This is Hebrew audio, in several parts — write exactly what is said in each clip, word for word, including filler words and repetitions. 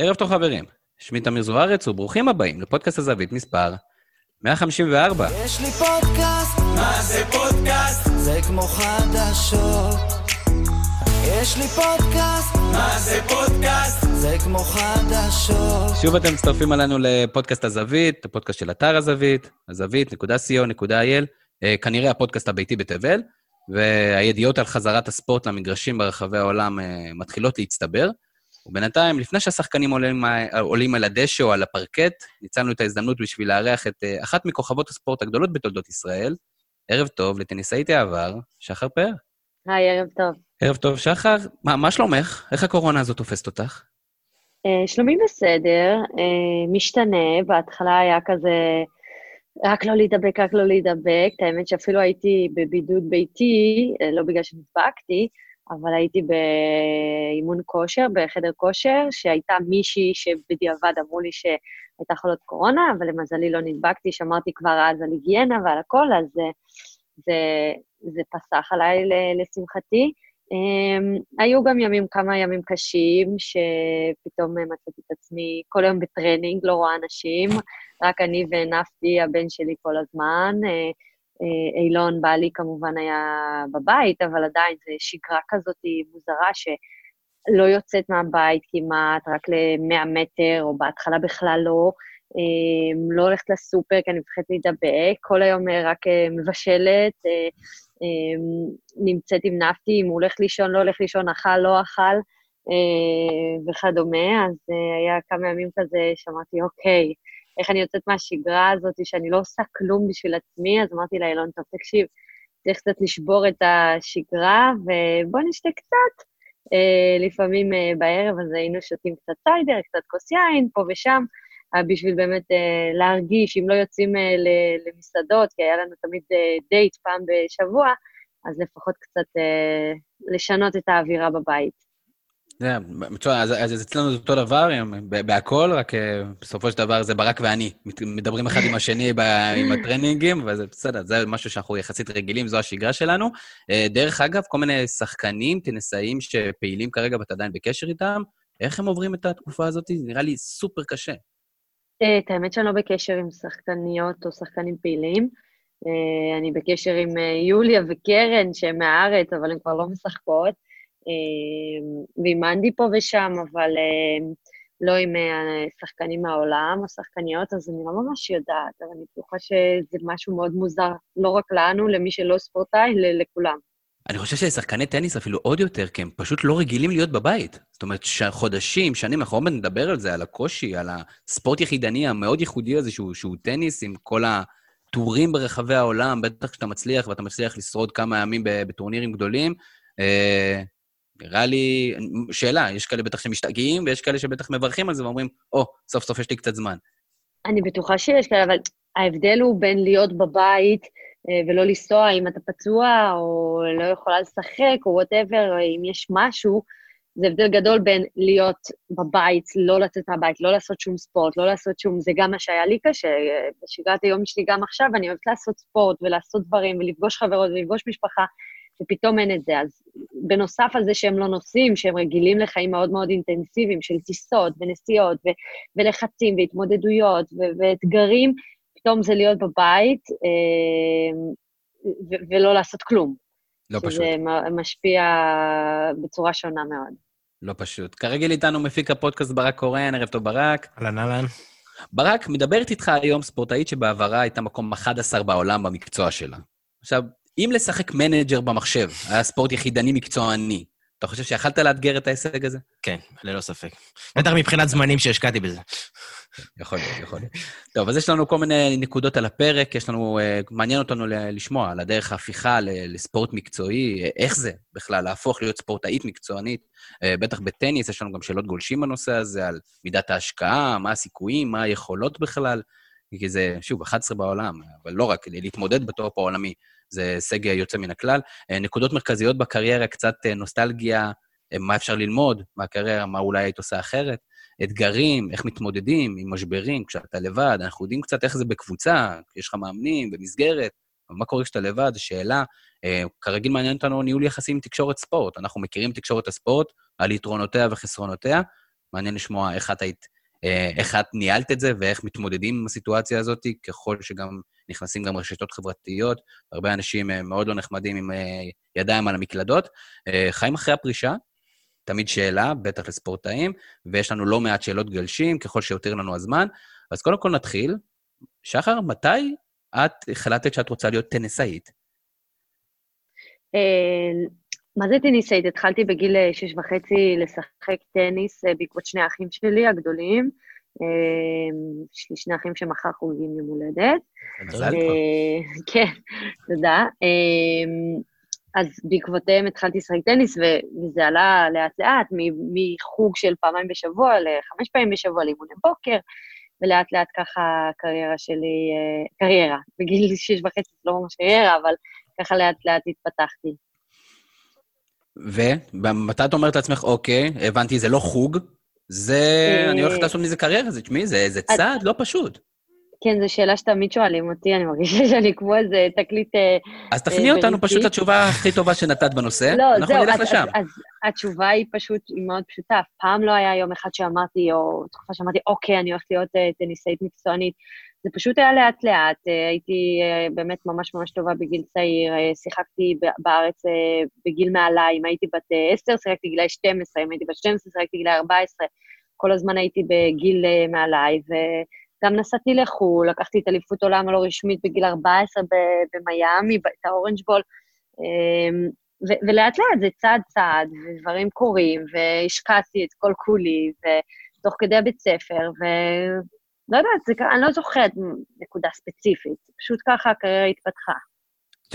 ערב טוב חברים, שמי תמיר זוארץ וברוכים הבאים לפודקאסט הזווית מספר מאה חמישים וארבע. יש לי פודקאסט, מה זה פודקאסט? זה כמו חדשות. יש לי פודקאסט, מה זה פודקאסט? זה כמו חדשות. שוב אתם מצטרפים עלינו לפודקאסט הזווית, הפודקאסט של אתר הזווית, הזווית נקודה סי או נקודה איי אל, כנראה הפודקאסט הביתי בתבל, והידיעות על חזרת הספורט למגרשים ברחבי העולם מתחילות להצטבר. ובינתיים, לפני שהשחקנים עולים, עולים על הדשא או על הפרקט, ניצלנו את ההזדמנות בשביל לארח את אחת מכוכבות הספורט הגדולות בתולדות ישראל. ערב טוב לטניסאית העבר, שחר פאר. היי, ערב טוב. ערב טוב, שחר. מה, מה שלומך? איך הקורונה הזאת תופסת אותך? שלומי בסדר, משתנה. בהתחלה היה כזה, רק לא להידבק, רק לא להידבק. האמת שאפילו הייתי בבידוד ביתי, לא בגלל שנדבקתי, אבל הייתי באימון כושר, בחדר כושר, שהייתה מישהי שבדיעבד אמרו לי שהייתה חולת קורונה, אבל למזלי לא נדבקתי, שמרתי כבר אז על היגיינה ועל הכל, אז זה, זה, זה פסח עליי לשמחתי. היו גם ימים, כמה ימים קשים, שפתאום מצאתי את עצמי כל יום בטרנינג, לא רואה אנשים, רק אני ונפתי, הבן שלי כל הזמן, אילון בעלי כמובן היה בבית, אבל עדיין זה שגרה כזאת מוזרה שלא יוצאת מהבית כמעט, רק ל-מאה מטר, או בהתחלה בכלל לא, לא הולכת לסופר כי אני מפחדת להידבק, כל היום רק מבשלת, נמצאת עם נפתי, אם הוא הולך לישון, לא הולך לישון, אכל, לא אכל, וכדומה, אז היה כמה ימים כזה, שמעתי, אוקיי, איך אני יוצאת מהשגרה הזאת, שאני לא עושה כלום בשביל עצמי, אז אמרתי לאילון, טוב, תקשיב, צריך קצת לשבור את השגרה, ובוא נשתה קצת. לפעמים בערב הזה היינו שותים קצת סיידר, קצת כוס יין, פה ושם, בשביל באמת להרגיש, אם לא יוצאים למסעדות, כי היה לנו תמיד דייט פעם בשבוע, אז לפחות קצת לשנות את האווירה בבית. אז אצלנו זה אותו דבר, בהכל, רק בסופו של דבר זה ברק ואני, מדברים אחד עם השני עם הטרנינגים, וזה בסדר, זה משהו שאנחנו יחסית רגילים, זו השגרה שלנו. דרך אגב, כל מיני שחקנים, טניסאים שפעילים כרגע ואת עדיין בקשר איתם, איך הם עוברים את התקופה הזאת? זה נראה לי סופר קשה. את האמת שאני לא בקשר עם שחקניות או שחקנים פעילים, אני בקשר עם יוליה וקרן שהם מהארץ, אבל הן כבר לא משחקות, ואימנתי פה ושם, אבל לא עם שחקנים מהעולם או שחקניות, אז אני לא ממש יודעת, אבל אני בטוחה שזה משהו מאוד מוזר, לא רק לנו, למי שלא ספורטאי, לכולם. אני חושב ששחקני טניס אפילו עוד יותר, כי הם פשוט לא רגילים להיות בבית. זאת אומרת, חודשים, שנים, אנחנו עוד נדבר על זה, על הקושי, על הספורט יחידני המאוד ייחודי הזה, שהוא טניס עם כל הטורים ברחבי העולם, בטח כשאתה מצליח, ואתה מצליח לשרוד כמה ימים בטורנירים גדולים. נראה לי, שאלה, יש כאלה בטח שמשתגעים, ויש כאלה שבטח מברכים על זה, ואומרים, או, סוף סוף יש לי קצת זמן. אני בטוחה שיש כאלה, אבל ההבדל הוא בין להיות בבית, ולא לנסוע, אם אתה פצוע, או לא יכולה לשחק, או whatever, אם יש משהו, זה הבדל גדול בין להיות בבית, לא לצאת מהבית, לא לעשות שום ספורט, לא לעשות שום, זה גם מה שהיה לי קשה, בשגרת היום שלי גם עכשיו, אני אוהבת לעשות ספורט, ולעשות דברים, ולפגוש חברות, ולפגוש משפחה, ופתאום אין את זה, אז בנוסף על זה שהם לא נוסעים, שהם רגילים לחיים מאוד מאוד אינטנסיביים, של טיסות ונסיעות ו- ולחצים והתמודדויות ו- ואתגרים, פתאום זה להיות בבית אה, ו- ולא לעשות כלום. לא פשוט. שזה משפיע בצורה שונה מאוד. לא פשוט. כרגיל איתנו מפיק הפודקאסט ברק קורן, ערב טוב ברק. אלן אלן. ברק, מדברת איתך היום ספורטאית שבעברה הייתה מקום אחד עשר בעולם במקצוע שלה. עכשיו, אם לשחק מנג'ר במחשב, היה ספורט יחידני מקצועני, אתה חושב שיכלת לאתגר את ההישג הזה? כן, ללא ספק. בטח מבחינת זמנים שהשקעתי בזה. יכול להיות, יכול להיות. טוב, אז יש לנו כל מיני נקודות על הפרק, יש לנו, מעניין אותנו לשמוע על הדרך ההפיכה לספורט מקצועי, איך זה בכלל להפוך להיות ספורטאית מקצוענית, בטח בטניס, יש לנו גם שאלות גולשים בנושא הזה, על מידת ההשקעה, מה הסיכויים, מה היכולות בכלל, כי זה, שוב, אחד עשר בעולם, אבל לא רק, להתמודד בטופ העולמי, זה הישג יוצא מן הכלל. נקודות מרכזיות בקריירה, קצת נוסטלגיה, מה אפשר ללמוד מהקריירה, מה אולי היית עושה אחרת, אתגרים, איך מתמודדים עם משברים, כשאתה לבד, אנחנו יודעים קצת איך זה בקבוצה, יש לך מאמנים, במסגרת, מה קורה כשאתה לבד, שאלה, כרגיל מעניין אותנו ניהול יחסים עם תקשורת ספורט, אנחנו מכירים תקשורת הספורט, על יתרונותיה וחסרונותיה, מעניין לשמוע איך את היית, איך את ניהלת את זה, ואיך מתמודדים עם הסיטואציה הזאת, ככל שגם נכנסים גם רשתות חברתיות, הרבה אנשים מאוד לא נחמדים עם ידיים על המקלדות, חיים אחרי הפרישה, תמיד שאלה, בטח לספורטאים, ויש לנו לא מעט שאלות גלשים, ככל שיותר לנו הזמן, אז קודם כל נתחיל, שחר, מתי את החלטת שאת רוצה להיות טניסאית? מה זה טניסאית? התחלתי בגיל שש וחצי לשחק טניס בעקבות שני האחים שלי הגדולים, יש לי שני אחים שמחר חוגגים יום הולדת. מזל טוב. כן, תודה. אז בעקבותיהם התחלתי לשחק טניס, וזה עלה לאט לאט, מחוג של פעמיים בשבוע לחמש פעמים בשבוע לאימוני בוקר, ולאט לאט ככה קריירה שלי, קריירה, בגיל שש וחצי לא ממש קריירה, אבל ככה לאט לאט התפתחתי. ומתי את אומרת לעצמך, אוקיי, הבנתי, זה לא חוג, זה, אני הולכת לעשות מזה קריירה, זה תשמעי, זה צעד לא פשוט. כן, זו שאלה שתמיד שואלים אותי, אני מרגישה שאני כמו איזה תקליט... אז תפני אותנו פשוט לתשובה הכי טובה שנתת בנושא, אנחנו נלך לשם. אז התשובה היא פשוט, היא מאוד פשוטה, פעם לא היה יום אחד שאמרתי, או תקופה שאמרתי, אוקיי, אני הולכת להיות טניסאית מקצוענית, זה פשוט היה לאט לאט, הייתי באמת ממש ממש טובה בגיל צעיר, שיחקתי בארץ בגיל מעליים, הייתי בת עשר, שיחקתי גילי שתים עשרה, הייתי בת שתים עשרה, שיחקתי גילי ארבע עשרה, כל הזמן הייתי בגיל מעליי, וגם נסעתי לחול, לקחתי את אליפות עולם הלא רשמית בגיל ארבע עשרה במייאמי, את האורנג' בול, ולאט לאט זה צעד צעד, ודברים קורים, והשקעתי את כל כולי, ותוך כדי הבית ספר, ו... לא יודעת, אני לא זוכרת נקודה ספציפית, פשוט ככה הקריירה התפתחה. את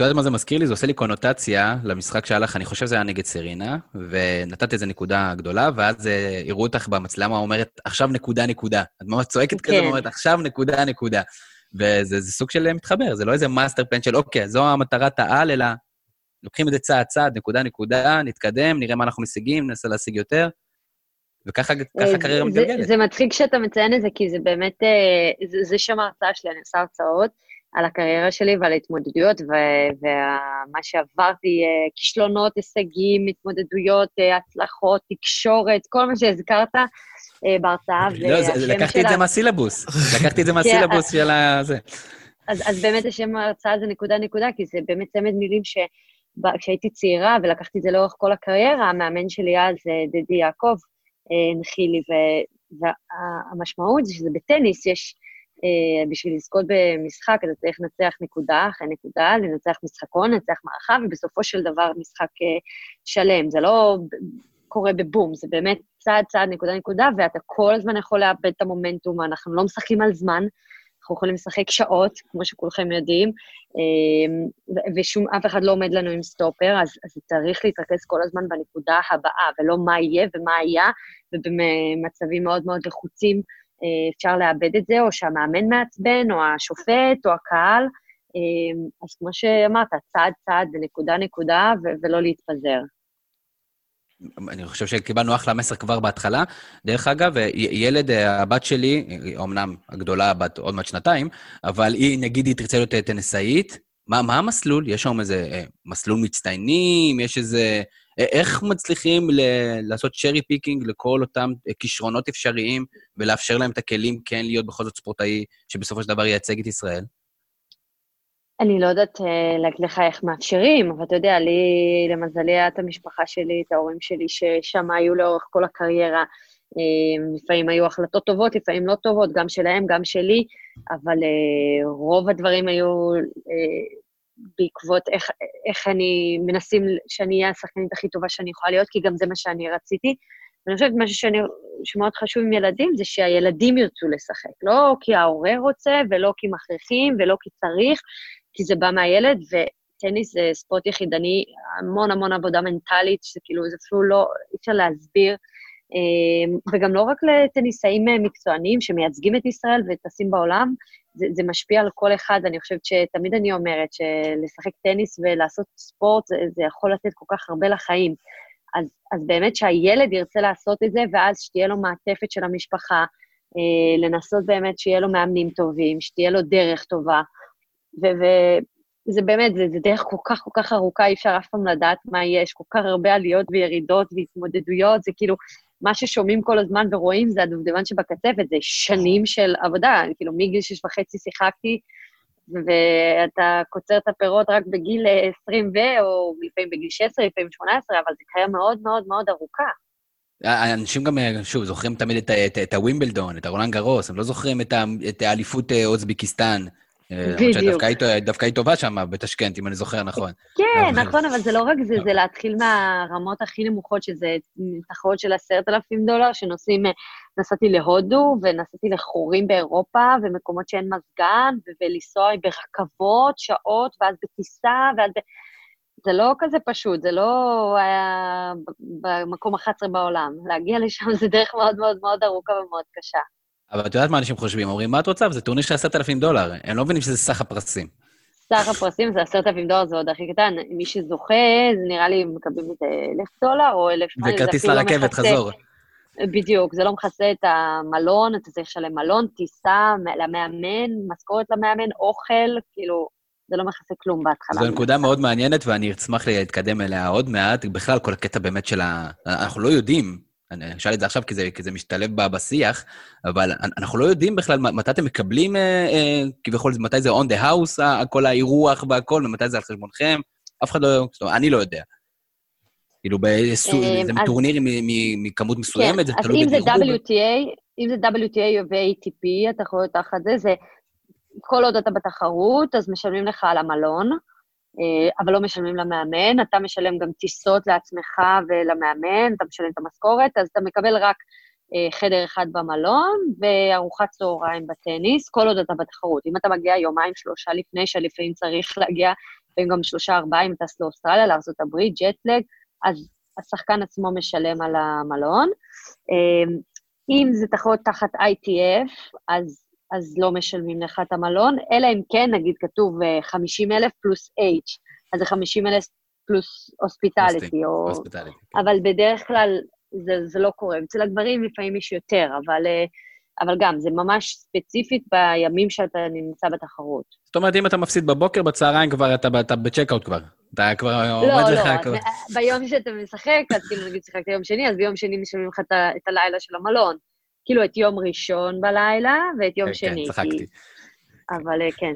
יודעת מה זה מזכיר לי? זה עושה לי קונוטציה למשחק שהלך, אני חושב זה היה נגד סרינה, ונתת איזה נקודה גדולה, ואז הראו אותך במצלמה, אומרת, עכשיו נקודה נקודה. את ממש צועקת כזה, אומרת, עכשיו נקודה נקודה. וזה סוג של מתחבר, זה לא איזה מאסטר פלן של, אוקיי, זו המטרת העל, אלא לוקחים את זה צעד צעד, נקודה נקודה, נתקדם, נראה מה אנחנו משיגים, ננסה להשיג יותר. וככה קריירה מתגלגלת. זה מצחיק שאתה מציין את זה, כי זה באמת, זה שם ההרצאה שלי, אני עושה הרצאות על הקריירה שלי ועל ההתמודדויות, ומה שעברתי, כישלונות, הישגים, התמודדויות, הצלחות, תקשורת, כל מה שהזכרת בהרצאה. לא, לקחתי את זה מהסילבוס, לקחתי את זה מהסילבוס של זה. אז באמת השם ההרצאה זה נקודה נקודה, כי זה באמת צמד מילים ש... כשהייתי צעירה ולקחתי את זה לאורך כל הקריירה, המאמן שלי אז, דודי יעקב, נחילי, והמשמעות זה שזה בטניס יש, בשביל לזכות במשחק, אתה צריך לנצח נקודה, אחרי נקודה, לנצח משחקון, לנצח מערכה, ובסופו של דבר משחק שלם, זה לא קורה בבום, זה באמת צעד צעד נקודה נקודה, ואתה כל הזמן יכול לאבד את המומנטום, אנחנו לא משחקים על זמן, אנחנו יכולים לשחק שעות, כמו שכולכם יודעים, ושום אף אחד לא עומד לנו עם סטופר, אז, אז צריך להתרכז כל הזמן בנקודה הבאה, ולא מה יהיה ומה היה, ובמצבים מאוד מאוד לחוצים אפשר לאבד את זה, או שהמאמן מעצבן, או השופט, או הקהל, אז כמו שאמרת, צעד צעד ונקודה נקודה, ולא להתפזר. אני חושב שקיבלנו אחלה מסר כבר בהתחלה. דרך אגב, ילד, הבת שלי, אומנם הגדולה, בת עוד מעט שנתיים, אבל היא, נגיד, היא תרצה להיות טניסאית. מה, מה המסלול? יש שם איזה מסלול מצטיינים, יש איזה... איך מצליחים ל- לעשות שרי פיקינג לכל אותם כישרונות אפשריים, ולאפשר להם את הכלים כן להיות בכל זאת ספורטאי, שבסופו של דבר ייצג את ישראל? אני לא יודעת להגיד לך איך מאפשרים, אבל אתה יודע, לי, למזלי, את המשפחה שלי, את ההורים שלי, ששם היו לאורך כל הקריירה, לפעמים היו החלטות טובות, לפעמים לא טובות, גם שלהם, גם שלי, אבל רוב הדברים היו בעקבות איך, איך אני מנסים שאני אהיה השחקנית הכי טובה שאני יכולה להיות, כי גם זה מה שאני רציתי. ואני חושבת, משהו שאני, שמאוד חשוב עם ילדים, זה שהילדים ירצו לשחק, לא כי ההורה רוצה, ולא כי מכריחים, ולא כי צריך, כי זה בא מהילד, וטניס זה ספורט יחידני, המון המון עבודה מנטלית, שכאילו זה אפילו לא, אי אפשר להסביר, וגם לא רק לטניסאים מקצוענים, שמייצגים את ישראל וטסים בעולם, זה, זה משפיע על כל אחד, אני חושבת שתמיד אני אומרת, שלשחק טניס ולעשות ספורט, זה, זה יכול לתת כל כך הרבה לחיים, אז, אז באמת שהילד ירצה לעשות את זה, ואז שתהיה לו מעטפת של המשפחה, אה, לנסות באמת שיהיה לו מאמנים טובים, שתהיה לו דרך טובה, וזה באמת, זה, זה דרך כל כך כל כך ארוכה, אי אפשר אף פעם לדעת מה יש, כל כך הרבה עליות וירידות והתמודדויות, זה כאילו, מה ששומעים כל הזמן ורואים זה הדובדבן שבקצפת, זה שנים של עבודה, כאילו מגיל שש וחצי שיחקתי, ואתה קוצר את הפירות רק בגיל עשרים ו, או לפעמים בגיל שש עשרה, לפעמים שמונה עשרה, אבל זה קיים מאוד מאוד מאוד ארוכה. האנשים גם, שוב, זוכרים תמיד את, את, את הווימבלדון, את הרולנד גרוס, הם לא זוכרים את, את האליפות אוזבקיסטן, בדיוק. דווקא היא טובה שם, בתשקנט, אם אני זוכר, נכון. כן, נכון, אבל זה לא רק זה, זה להתחיל מהרמות הכי נמוכות, שזה תחרות של עשרת אלפים דולר, שנוסעים, נסעתי להודו, ונסעתי לחורים באירופה, ומקומות שאין מזגן, ולנסוע ברכבות, שעות, ואז בטיסה, ואז... זה לא כזה פשוט, זה לא היה במקום אחת עשרה בעולם. להגיע לשם זה דרך מאוד מאוד מאוד ארוכה ומאוד קשה. אבל את יודעת מה אנשים חושבים? אומרים, מה את רוצה? וזה טורניר של עשרת אלפים דולר. הם לא מבינים שזה סך הפרסים. סך הפרסים זה עשרת אלפים דולר, זה עוד הכי קטן. מי שזוכה, זה נראה לי, מקבלים את אלף דולר או אלף שמונה. זה כרטיס לרכבת, חזור. בדיוק, זה לא מכסה את המלון, אתה צריך לשלם מלון, טיסה, למאמן, משכורת למאמן, אוכל, כאילו... זה לא מכסה כלום בהתחלה. זו נקודה מאוד מעניינת, ואני אשמח להתקדם אליה עוד מעט. בכלל, כל הקטע באמת של ה... אנחנו לא יודעים, אני אשאל את זה עכשיו כי זה, כי זה משתלב בשיח, אבל אנחנו לא יודעים בכלל מתי אתם מקבלים, כביכול, מתי זה on the house, כל האירוח והכל, ומתי זה על חשבונכם, אף אחד לא... אני לא יודע. כאילו, זה מטורנירים מכמות מסוימת, זה תלוי בדירוג. אז אם זה דאבליו טי איי ו-איי טי פי, אתה יכול להיות אחת זה, זה... כל עוד אתה בתחרות, אז משלמים לך על המלון, אבל לא משלמים למאמן, אתה משלם גם טיסות לעצמך ולמאמן, אתה משלם את המשכורת, אז אתה מקבל רק חדר אחד במלון, וארוחת צהריים בטניס, כל עוד אתה בתחרות. אם אתה מגיע יומיים, שלושה לפני, שלפעמים צריך להגיע, לפעמים גם שלושה ארבעים, אתה טס לאוסטרליה, לארצות הברית, ג'טלג, אז השחקן עצמו משלם על המלון. אם זה תחרות תחת איי טי אף, אז... אז לא משלמים לך את המלון, אלא אם כן, נגיד, כתוב חמישים אלף פלוס H, אז זה חמישים אלף פלוס הוספיטליטי, או... אבל בדרך כלל זה, זה לא קורה. אצל הגברים לפעמים יש יותר, אבל, אבל גם, זה ממש ספציפית בימים שאתה נמצא בתחרות. זאת אומרת, אם אתה מפסיד בבוקר, בצהריים כבר, אתה, אתה בצ'קאוט כבר. אתה כבר עומד לך... לא, לא, ביום שאתה משחק, אז כאילו נגיד שחקת יום שני, אז ביום שני משלמים לך את הלילה של המלון. כאילו את יום ראשון בלילה, ואת יום שני. כן, צחקתי. אבל כן,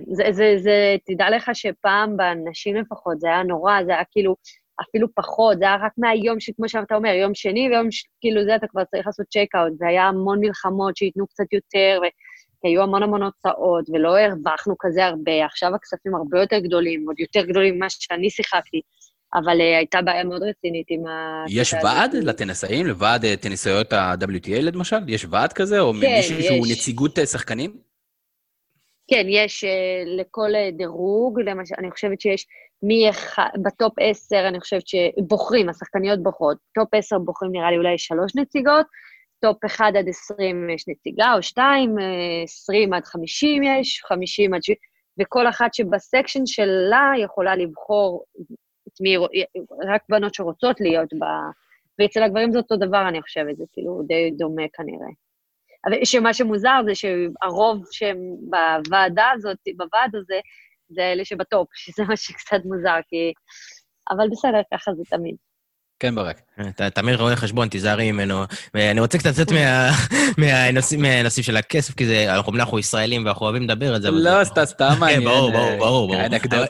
זה, תדע לך שפעם בנשים לפחות, זה היה נורא, זה היה כאילו, אפילו פחות, זה היה רק מהיום שכמו שאתה אומר, יום שני ויום, כאילו זה, אתה כבר צריך לעשות צ'ק-אאוט, זה היה המון מלחמות שיתנו קצת יותר, והיו המון המון הוצאות, ולא הרווחנו כזה הרבה, עכשיו הכספים הרבה יותר גדולים, עוד יותר גדולים ממה שאני שיחקתי, אבל הייתה בעיה מאוד רצינית עם ה... יש ועד לטניסאים, לוועד טניסאיות ה-דאבליו טי איי למשל? יש ועד כזה? או מישהו שהוא נציגות שחקנים? כן, יש לכל דירוג, אני חושבת שיש, בטופ עשר, אני חושבת שבוחרים, השחקניות בוחרות, טופ עשר בוחרים נראה לי אולי שלוש נציגות, טופ אחד עד עשרים יש נציגה, או שתיים, עשרים עד חמישים יש, חמישים עד... וכל אחת שבסקשן שלה יכולה לבחור... רק בנות שרוצות להיות ב... ואצל הגברים זה אותו דבר, אני חושבת, זה כאילו די דומה כנראה. אבל שמה שמוזר זה שהרוב שהם בוועדה הזאת, בוועד הזה, זה אלה שבטופ, שזה מה שקצת מוזר, כי... אבל בסדר, ככה זה תמיד. כן, ברק. תמיר רואה חשבון, תיזהרי ממנו. ואני רוצה קצת לצאת מהנושאים של הכסף, כי אנחנו ישראלים ואנחנו אוהבים לדבר על זה. לא, סתם מעניין. ברור, ברור, ברור.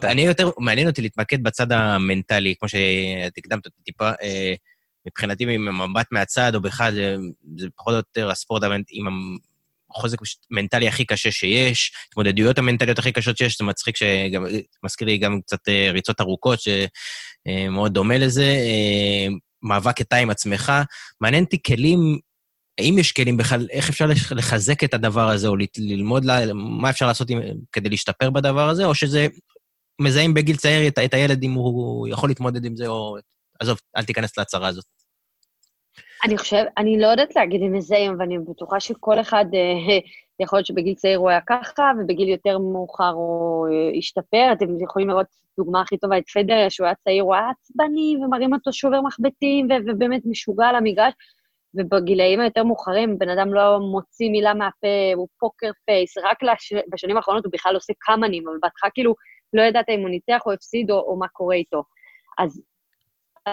אני יותר, מעניין אותי להתמקד בצד המנטלי, כמו שתקדמת אותי טיפה, מבחינתי ממבט מהצד או בכלל, זה פחות או יותר הספורט עם החוזק מנטלי הכי קשה שיש, התמודדויות המנטליות הכי קשות שיש, זה מצחיק שגם, מזכיר לי גם קצת ריצות ארוכות, ש... מאוד דומה לזה, מאבק איתה עם עצמך, מעניין אותי כלים, האם יש כלים בכלל, איך אפשר לחזק את הדבר הזה, או ללמוד, מה אפשר לעשות כדי להשתפר בדבר הזה, או שזה מזהים בגיל צעיר את הילד, אם הוא יכול להתמודד עם זה, או עזוב, אל תיכנס להצהרה הזאת. אני חושב, אני לא יודעת להגיד אם מזהים, ואני בטוחה שכל אחד, יכול להיות שבגיל צעיר הוא היה ככה, ובגיל יותר מאוחר הוא השתפר, אתם יכולים לראות דוגמה הכי טובה, את פדרר, שהוא היה צעיר, הוא היה עצבני, ומראים אותו שובר מחבטים, ובאמת משוגע על המגרש, ובגילאים היותר מאוחרים, בן אדם לא מוציא מילה מהפה, הוא פוקר פייס, רק בשנים האחרונות הוא בכלל עושה קאמנים, אבל בהתחלה כאילו לא ידעת אם הוא ניצח או הפסיד, או מה קורה איתו. אז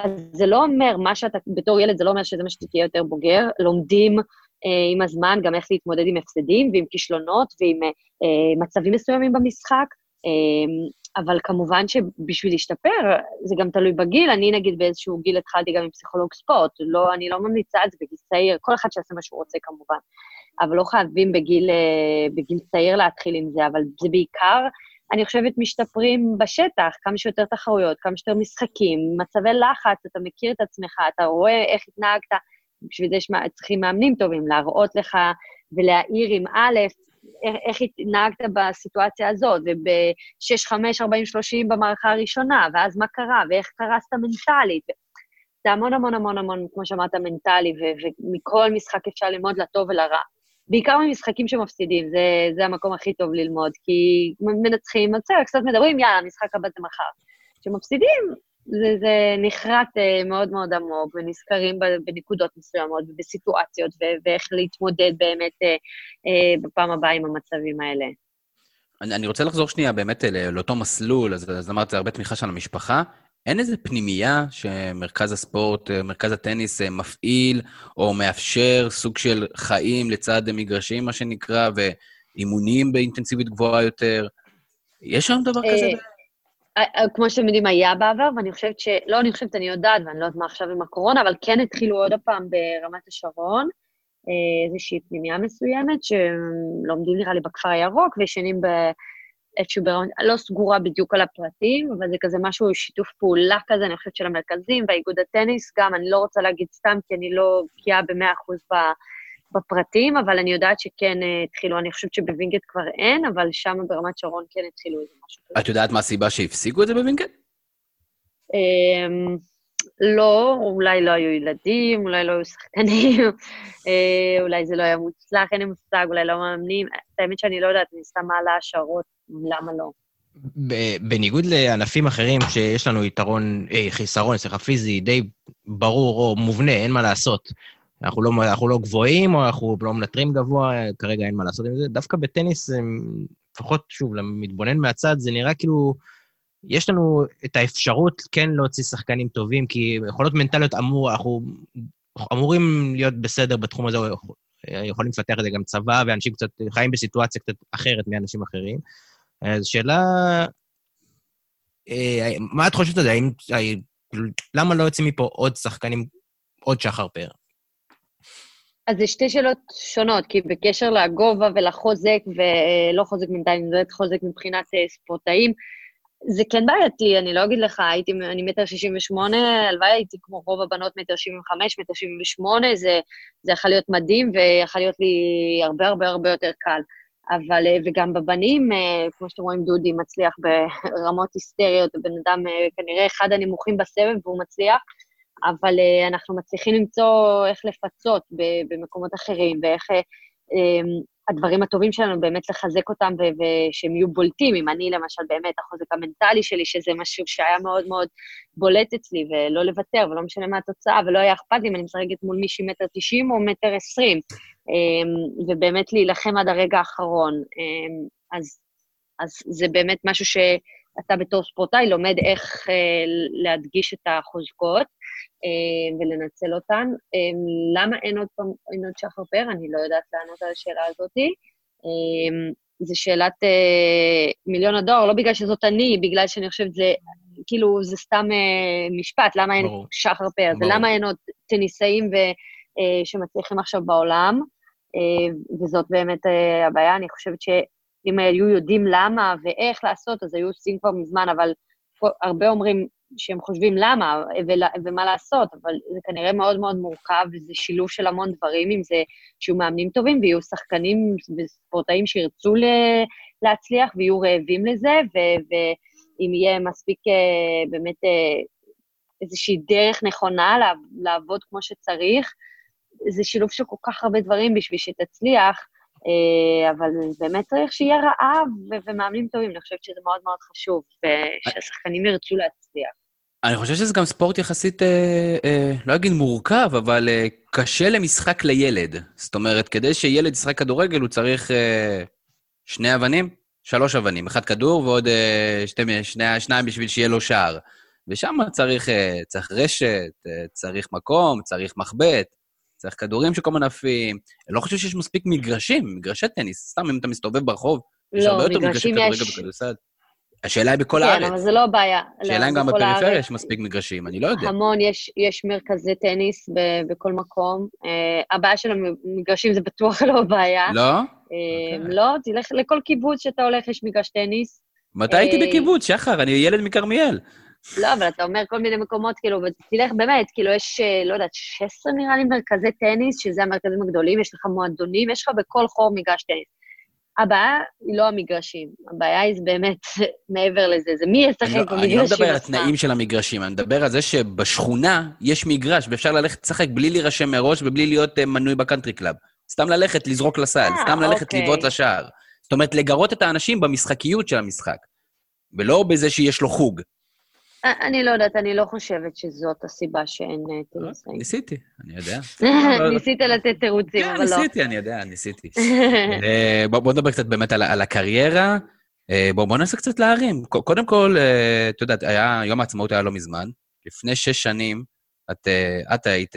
אז זה לא אומר מה שאתה, בתור ילד זה לא אומר שזה מה שתהיה יותר בוגר, לומדים אה, עם הזמן גם איך להתמודד עם הפסדים ועם כישלונות ועם אה, מצבים מסוימים במשחק, אה, אבל כמובן שבשביל להשתפר, זה גם תלוי בגיל, אני נגיד באיזשהו גיל התחלתי גם עם פסיכולוג ספורט, לא, אני לא ממליצה את זה בגיל צעיר, כל אחד שעשה מה שהוא רוצה כמובן, אבל לא חייבים בגיל, אה, בגיל צעיר להתחיל עם זה, אבל זה בעיקר, אני חושבת משתפרים בשטח, כמה שיותר תחרויות, כמה שיותר משחקים, מצבי לחץ, אתה מכיר את עצמך, אתה רואה איך התנהגת, בשביל זה צריכים מאמנים טובים, להראות לך ולהעיר עם א', איך התנהגת בסיטואציה הזאת, וב-שש חמש ארבעים שלושים במערכה הראשונה, ואז מה קרה, ואיך קרסת מנטלית, זה המון המון המון המון, כמו שאמרת, מנטלי, ומכל משחק אפשר ללמוד לטוב ולרע. בעיקר ממשחקים שמפסידים, זה, זה המקום הכי טוב ללמוד, כי מנצחים, מצוין, קצת מדברים, יאללה, המשחק הבא זה מחר. כשמפסידים, זה, זה נחרט מאוד מאוד עמוק, ונזכרים בנקודות מסוימות, ובסיטואציות, ואיך להתמודד באמת בפעם הבאה עם המצבים האלה. אני, אני רוצה לחזור שנייה באמת לאותו מסלול, אז, אז אמרת, זה הרבה תמיכה של המשפחה, אין איזה פנימייה שמרכז הספורט, מרכז הטניס מפעיל או מאפשר סוג של חיים לצד מגרשים, מה שנקרא, ואימונים באינטנסיביות גבוהה יותר. יש שם דבר כזה? כמו שאתם יודעים, היה בעבר, ואני חושבת ש... לא, אני חושבת, אני יודעת, ואני לא יודעת מה עכשיו עם הקורונה, אבל כן התחילו עוד הפעם ברמת השרון, איזושהי פנימייה מסוימת, שלומדים נראה לי בכפר הירוק, וישנים ב... איזשהו ברעיון, לא סגורה בדיוק על הפרטים, אבל זה כזה משהו, שיתוף פעולה כזה, אני חושבת של המרכזים, והאיגוד הטניס גם, אני לא רוצה להגיד סתם, כי אני לא בקיאה ב-מאה אחוז בפרטים, אבל אני יודעת שכן התחילו, אני חושבת שבווינגט כבר אין, אבל שם ברמת שרון כן התחילו איזה משהו. את יודעת מה הסיבה שהפסיקו את זה בווינגט? לא, אולי לא היו ילדים, אולי לא היו שחקנים, אולי זה לא היה מוצלח, אין לי מושג, אולי לא מאמנים, האמת שאני לא יודעת, אני שמה על ההשערות, למה לא? בניגוד לענפים אחרים שיש לנו יתרון, חיסרון, סליחה, פיזי, די ברור או מובנה, אין מה לעשות. אנחנו לא, אנחנו לא גבוהים, או אנחנו לא מנטרים גבוה, כרגע אין מה לעשות עם זה. דווקא בטניס, לפחות שוב, למתבונן מהצד, זה נראה כאילו... יש לנו את האפשרות כן להוציא שחקנים טובים, כי יכולות מנטליות אמור, אנחנו אמורים להיות בסדר בתחום הזה, יכולים לפתח את זה גם צבא, ואנשים קצת חיים בסיטואציה קצת אחרת מאנשים אחרים. אז שאלה, מה את חושבת על זה? למה לא יוצאים מפה עוד שחקנים, עוד שחר פאר? אז זה שתי שאלות שונות, כי בקשר לגובה ולחוזק, ולא חוזק מנטלי, זה חוזק מבחינת ספורטאים, זה כן בעייתי, אני לא אגיד לך, הייתי, אני מטר שישים ושמונה, הלוואי הייתי כמו רוב הבנות מטר שבעים וחמש, מטר שבעים ושמונה, זה, זה יכול להיות מדהים, ויכול להיות לי הרבה הרבה הרבה יותר קל. אבל, וגם בבנים, כמו שאתם רואים, דודי מצליח ברמות היסטריות, הבן אדם כנראה אחד הנמוכים בסבב, והוא מצליח, אבל אנחנו מצליחים למצוא איך לפצות במקומות אחרים, ואיך... הדברים הטובים שלנו באמת לחזק אותם ושהם יהיו בולטים, אם אני למשל באמת החוזק המנטלי שלי, שזה משהו שהיה מאוד מאוד בולט אצלי, ולא לוותר, ולא משנה מה התוצאה, ולא היה אכפת לי אם אני משחקת מול מישהי מטר תשעים או מטר עשרים, ובאמת להילחם עד הרגע האחרון, אז, אז זה באמת משהו שאתה בתור ספורטאי לומד איך להדגיש את החוזקות, ולנצל אותן. למה אין עוד פעם, אין עוד שחר פאר? אני לא יודעת לענות על השאלה הזאת. זו שאלת מיליון הדולר, לא בגלל שזאת אני, בגלל שאני חושבת זה, כאילו זה סתם משפט, למה אין שחר פאר? זה למה אין עוד טניסאים שמצליחים עכשיו בעולם, וזאת באמת הבעיה, אני חושבת שאם היו יודעים למה ואיך לעשות, אז היו עושים כבר מזמן, אבל הרבה אומרים, שהם חושבים למה ומה לעשות, אבל זה כנראה מאוד מאוד מורכב, וזה שילוב של המון דברים, אם זה שיהיו מאמנים טובים, ויהיו שחקנים וספורטאים שירצו להצליח, ויהיו רעבים לזה, ואם יהיה מספיק באמת איזושהי דרך נכונה לעבוד כמו שצריך, זה שילוב של כל כך הרבה דברים בשביל שתצליח, אבל באמת צריך שיהיה רעב ומאמנים טובים, אני חושבת שזה מאוד מאוד חשוב, ושהשחקנים ירצו להצליח. אני חושב שזה גם ספורט יחסית, לא אגיד מורכב, אבל קשה למשחק לילד. זאת אומרת, כדי שילד ישחק כדורגל, הוא צריך שני אבנים, שלוש אבנים, אחד כדור ועוד שניים בשביל שיהיה לו שער. ושם צריך, צריך רשת, צריך מקום, צריך מחבט, צריך כדורים שכל מנפים, אני לא חושב שיש מספיק מגרשים, מגרשי טניס, סתם אם אתה מסתובב ברחוב, יש הרבה יותר מגרשים כדורגל וכדורסל. השאלה היא בכל הארץ. כן, אבל זה לא בעיה. השאלה אם גם בפריפריה יש מספיק מגרשים, אני לא יודע. המון, יש מרכזי טניס בכל מקום. הבעיה של המגרשים זה בטוח לא בעיה. לא? לא, תלך לכל קיבוץ שאתה הולך, יש מגרש טניס. מתי הייתי בקיבוץ, שחר? אני ילד מכרמיאל. לא, אבל אתה אומר כל מיני מקומות, כאילו, ותלך באמת, כאילו, יש, לא יודעת, שש עשרה נראה לי מרכזי טניס, שזה המרכזים הגדולים, יש לך מועדונים, יש לך בכל חור מגרש טניס. הבעיה היא לא המגרשים, הבעיה היא באמת מעבר לזה, זה מי ישחק במגרשים עצמם. אני לא מדבר על התנאים של המגרשים, אני מדבר על זה שבשכונה יש מגרש, ואפשר ללכת לשחק בלי להירשם מראש, ובלי להיות מנוי בקאנטרי קלאב. סתם ללכת לזרוק לסל, סתם ללכת לבעוט לשער. זאת אומרת, לגרות את האנשים במשחקיות של המשחק, ולא בזה שיש לו חוג. אני לא יודעת, אני לא חושבת שזאת הסיבה שאין תירוצים. ניסיתי, אני יודע. ניסית לתת תירוצים, אבל לא. ניסיתי, אני יודע, ניסיתי. בואו נדבר קצת באמת על הקריירה. בואו נעשה קצת להרים. קודם כל, אתה יודעת, יום העצמאות היה לא מזמן. לפני שש שנים, את היית,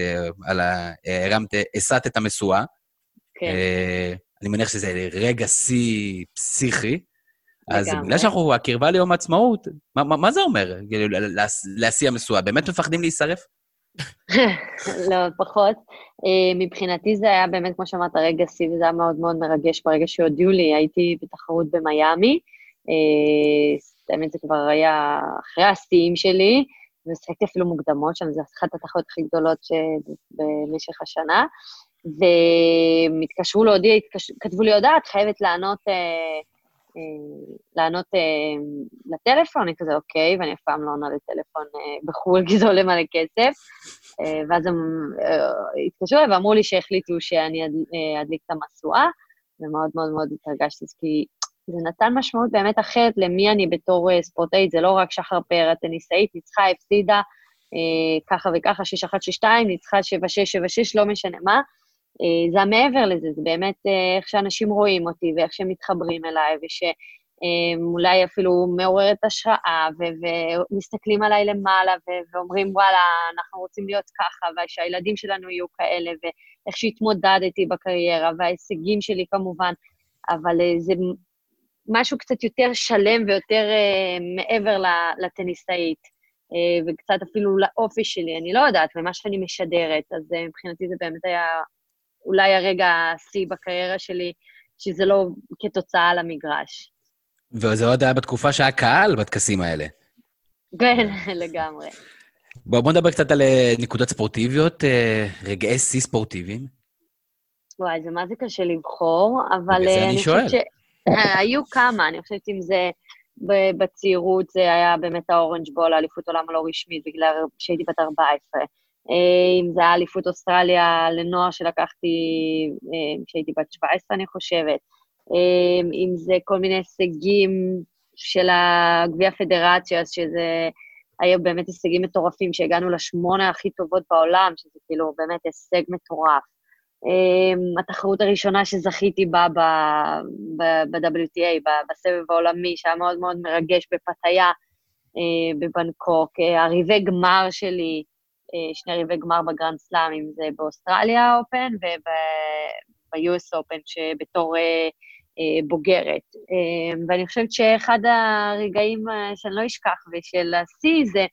הרמת, הסעת את המשואה. כן. אני מניח שזה רגע שיא פסיכי. אז בגלל שאנחנו, הקרבה ליום העצמאות, מה זה אומר? להשיא המשואה, באמת מפחדים להישרף? לא, פחות. מבחינתי זה היה באמת, כמו שאמרת, רגע שיא, וזה היה מאוד מאוד מרגש ברגע שהודיעו לי, הייתי בתחרות במייאמי, האמת זה כבר היה אחרי השיאים שלי, ושחקתי אפילו מוקדמות שם, זה אחת התחרות הכי גדולות במשך השנה, ומתקשרו להודיע, כתבו לי הודעה, את חייבת לענות... לענות לטלפון, אני כזה אוקיי, ואני אף פעם לא עונה לטלפון בחול, כי זה עולה מלא כסף, ואז הם התקשרו ואמרו לי שהחליטו שאני אדליק את המשואה, ומאוד מאוד מאוד התרגשתי, כי זה נתן משמעות באמת אחרת למי אני בתור ספורטאית, זה לא רק שחר פאר, הטניסאית, ניצחה, הפסידה, ככה וככה, שש אחת שש שתיים, ניצחה שבע שש שבע שש, לא משנה מה, זה מעבר לזה, זה באמת איך שאנשים רואים אותי, ואיך שהם מתחברים אליי, ושאולי אפילו מעוררת השראה, ומסתכלים עליי למעלה, ואומרים, וואלה, אנחנו רוצים להיות ככה, ושהילדים שלנו יהיו כאלה, ואיך שהתמודדתי בקריירה, וההישגים שלי כמובן, אבל זה משהו קצת יותר שלם, ויותר מעבר לטניסאית, וקצת אפילו לאופי שלי, אני לא יודעת, ומה שאני משדרת, אז מבחינתי זה באמת היה... אולי הרגע השיא בקריירה שלי, שזה לא כתוצאה למגרש. וזה עוד היה בתקופה שהיה קהל בטקסים האלה. כן, לגמרי. בואו נדבר קצת על נקודות ספורטיביות, רגעי שיא ספורטיביים. וואי, זה מה זה קשה לבחור, אבל... זה אני שואל. היו כמה, אני חושבת אם זה... בצעירות זה היה באמת האורנג' בול, האליפות עולם הלא רשמית, בגלל שהייתי בת ארבע עשרה. אם זה היה אליפות אוסטרליה לנוער שלקחתי, כשהייתי בת שבע עשרה אני חושבת, אם זה כל מיני הישגים של הגביע הפדרציה, שזה היה באמת הישגים מטורפים, שהגענו לשמונה הכי טובות בעולם, שזה כאילו באמת הישג מטורף. התחרות הראשונה שזכיתי בה ב-דאבליו טי איי, בסבב העולמי, שהיה מאוד מאוד מרגש בפתיה, בבנקוק, הריבי גמר שלי, שני ריבי גמר בגרנד סלאם, אם זה באוסטרליה אופן, וב-יו אס אופן, שבתור בוגרת. ואני חושבת שאחד הרגעים שאני לא אשכח, ושל השיא זה,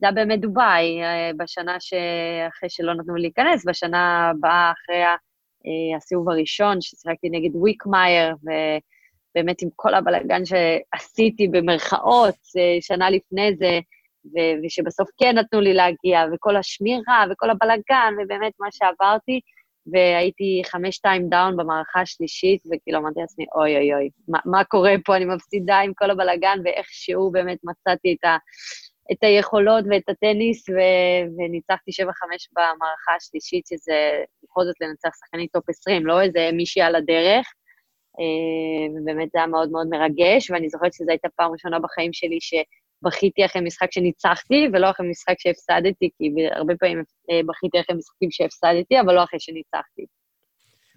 זה היה באמת דובאי, בשנה שאחרי שלא נתנו להיכנס, בשנה הבאה אחרי הסיבוב הראשון, ששיחקתי נגד ויקמייר, ובאמת עם כל הבלגן שעשיתי במרכאות, שנה לפני זה, ושבסוף כן נתנו לי להגיע, וכל השמירה, וכל הבלגן, ובאמת מה שעברתי, והייתי חמש שתיים דאון במערכה השלישית, וכאילו אמרתי לעצמי, אוי אוי אוי, מה קורה פה, אני מפסידה עם כל הבלגן, ואיך שהוא באמת מצאתי את היכולות ואת הטניס, וניצחתי שבע חמש במערכה השלישית, שזה בכל זאת לנצח שחקנית טופ עשרים, לא איזה מישהי על הדרך, ובאמת זה היה מאוד מאוד מרגש, ואני זוכרת שזו הייתה פעם ראשונה בחיים שלי ש... בכיתי אחרי משחק שניצחתי, ולא אחרי משחק שהפסדתי, כי הרבה פעמים בכיתי אחרי משחקים שהפסדתי, אבל לא אחרי שניצחתי.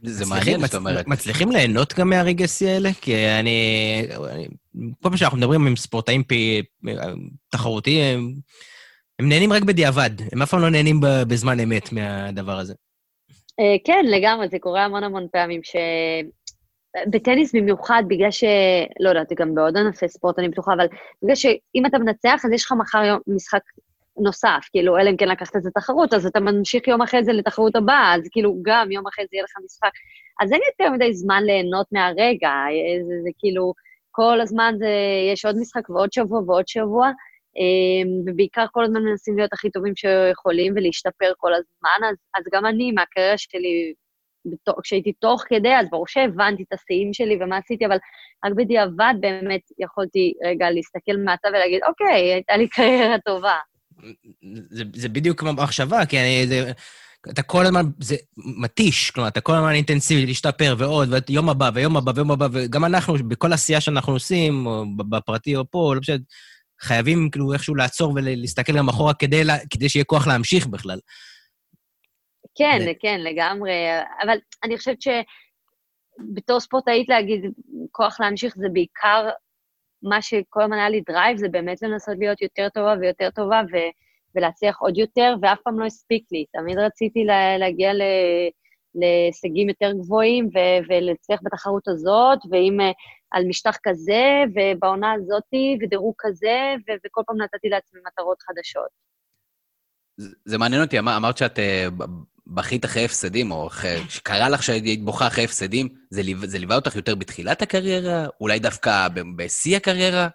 זה מעניין, זאת אומרת. מצליחים ליהנות גם מהרגעי שיא האלה? כי אני... כל פעם שאנחנו מדברים עם ספורטאים תחרותיים, הם נהנים רק בדיעבד, הם אף פעם לא נהנים בזמן אמת מהדבר הזה. כן, לגמרי, זה קורה המון המון פעמים ש... בטניס במיוחד, בגלל ש... לא יודעת, גם בעוד ענפי ספורט אני בטוחה, אבל בגלל שאם אתה מנצח, אז יש לך מחר יום משחק נוסף, כאילו, אלא אם כן לקחת את זה תחרות, אז אתה ממשיך יום אחרי זה לתחרות הבאה, אז כאילו גם יום אחרי זה יהיה לך משחק. אז אין יותר מדי זמן ליהנות מהרגע, זה, זה כאילו, כל הזמן זה, יש עוד משחק ועוד שבוע ועוד שבוע, ובעיקר כל הזמן מנסים להיות הכי טובים שיכולים ולהשתפר כל הזמן, אז, אז גם אני, מהקריירה שלי, כשהייתי תוך כדי, אז ברור שהבנתי את השיאים שלי ומה עשיתי, אבל רק בדיעבד באמת יכולתי רגע להסתכל מעטה ולהגיד, אוקיי, הייתה לי קריירה טובה. זה, זה בדיוק כמו מחשבה, כי אני, זה, אתה כל הזמן, זה מתיש, כלומר, אתה כל הזמן אינטנסיבי להשתפר ועוד, ויום הבא, ויום הבא, ויום הבא, וגם אנחנו, בכל עשייה שאנחנו עושים, או בפרטי או פה, לא פשוט, חייבים כאילו איכשהו לעצור ולהסתכל גם אחורה כדי, לה, כדי שיהיה כוח להמשיך בכלל. כן, ו... כן, לגמרי, אבל אני חושבת שבתור ספורטאית להגיד כוח להמשיך זה בעיקר מה שכל הזמן היה לי דרייב, זה באמת לנסות להיות יותר טובה ויותר טובה ו... ולהצליח עוד יותר, ואף פעם לא הספיק לי. תמיד רציתי לה... להגיע ל... להישגים יותר גבוהים ו... ולהצליח בתחרות הזאת, ואם על משטח כזה, ובעונה הזאת, ודירוג כזה, ו... וכל פעם נתתי לעצמי מטרות חדשות. זה מעניין אותי, אמרת שאת בכית אחרי הפסדים, או שקרה לך שהיית בוכה אחרי הפסדים, זה ליווה אותך יותר בתחילת הקריירה? אולי דווקא בשיא הקריירה?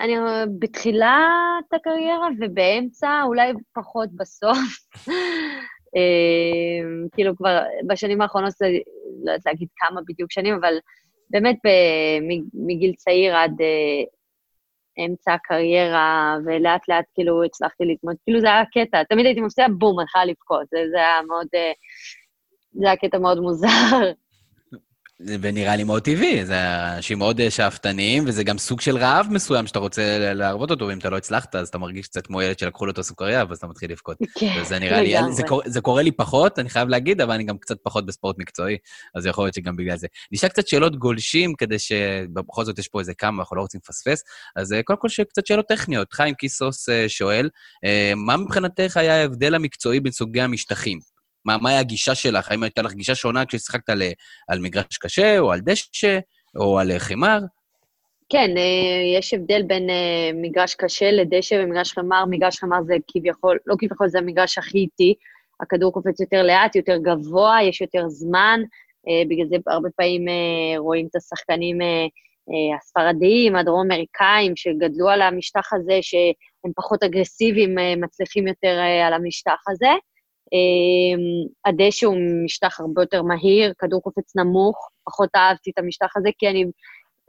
אני בתחילת הקריירה ובאמצע, אולי פחות בסוף. כאילו כבר בשנים האחרונות, לא יודעת להגיד כמה בדיוק שנים, אבל באמת מגיל צעיר עד... אמצע הקריירה, ולאט לאט כאילו הצלחתי להתמודד, כאילו זה היה קטע, תמיד הייתי מפסיעה, בום, הלכה לבכות, זה, זה היה מאוד, זה היה קטע מאוד מוזר. זה נראה לי מאוד טבעי, זה אנשים מאוד שאפתניים, וזה גם סוג של רעב מסוים שאתה רוצה להרבות אותו, ואם אתה לא הצלחת, אז אתה מרגיש קצת כמו ילד שלקחו לו את הסוכריה, ואז אתה מתחיל לבכות. כן, וזה נראה לי, זה קורה, זה קורה לי פחות, אני חייב להגיד, אבל אני גם קצת פחות בספורט מקצועי, אז יכול להיות שגם בגלל זה. נשאל קצת שאלות גולשים, כדי שבכל זאת יש פה איזה כמה, אנחנו לא רוצים לפספס, אז קודם כל שקצת שאלות טכניות. חיים קיסוס שואל, מה מבחינתך היה ההבדל המקצועי בין סוגי המשטחים? מה, מה היה הגישה שלך? האם הייתה לך גישה שונה כששחקת על, על מגרש קשה, או על דשא, או על חמר? כן, יש הבדל בין מגרש קשה לדשא ומגרש חמר. מגרש חמר זה כביכול, לא כביכול, זה המגרש הכי איטי. הכדור קופץ יותר לאט, יותר גבוה, יש יותר זמן. בגלל זה הרבה פעמים רואים את השחקנים הספרדיים, הדרום אמריקאים, שגדלו על המשטח הזה, שהם פחות אגרסיביים, מצליחים יותר על המשטח הזה. הדשא הוא משטח הרבה יותר מהיר, כדור קופץ נמוך, פחות אהבתי את המשטח הזה, כי אני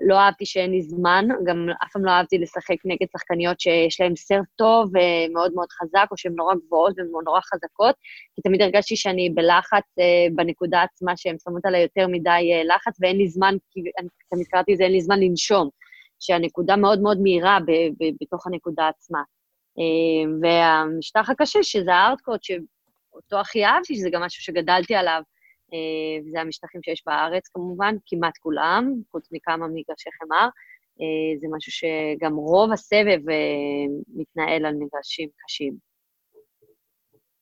לא אהבתי שאין לי זמן, גם אף פעם לא אהבתי לשחק נגד שחקניות שיש להן סרט טוב ומאוד מאוד חזק, או שהן נורא גבוהות ונורא חזקות, כי תמיד הרגשתי שאני בלחץ בנקודה עצמה, שהן שמות עליי יותר מדי לחץ, ואין לי זמן, כי תמיד קראתי את זה, אין לי זמן לנשום, שהנקודה מאוד מאוד מהירה בתוך הנקודה עצמה. והמשטח הקשה, שזה הארדקורט, ש... אותו הכי אהבתי, שזה גם משהו שגדלתי עליו, וזה המשטחים שיש בארץ כמובן, כמעט כולם, חוץ מכמה מגרשי חמר, זה משהו שגם רוב הסבב מתנהל על מגרשים קשים.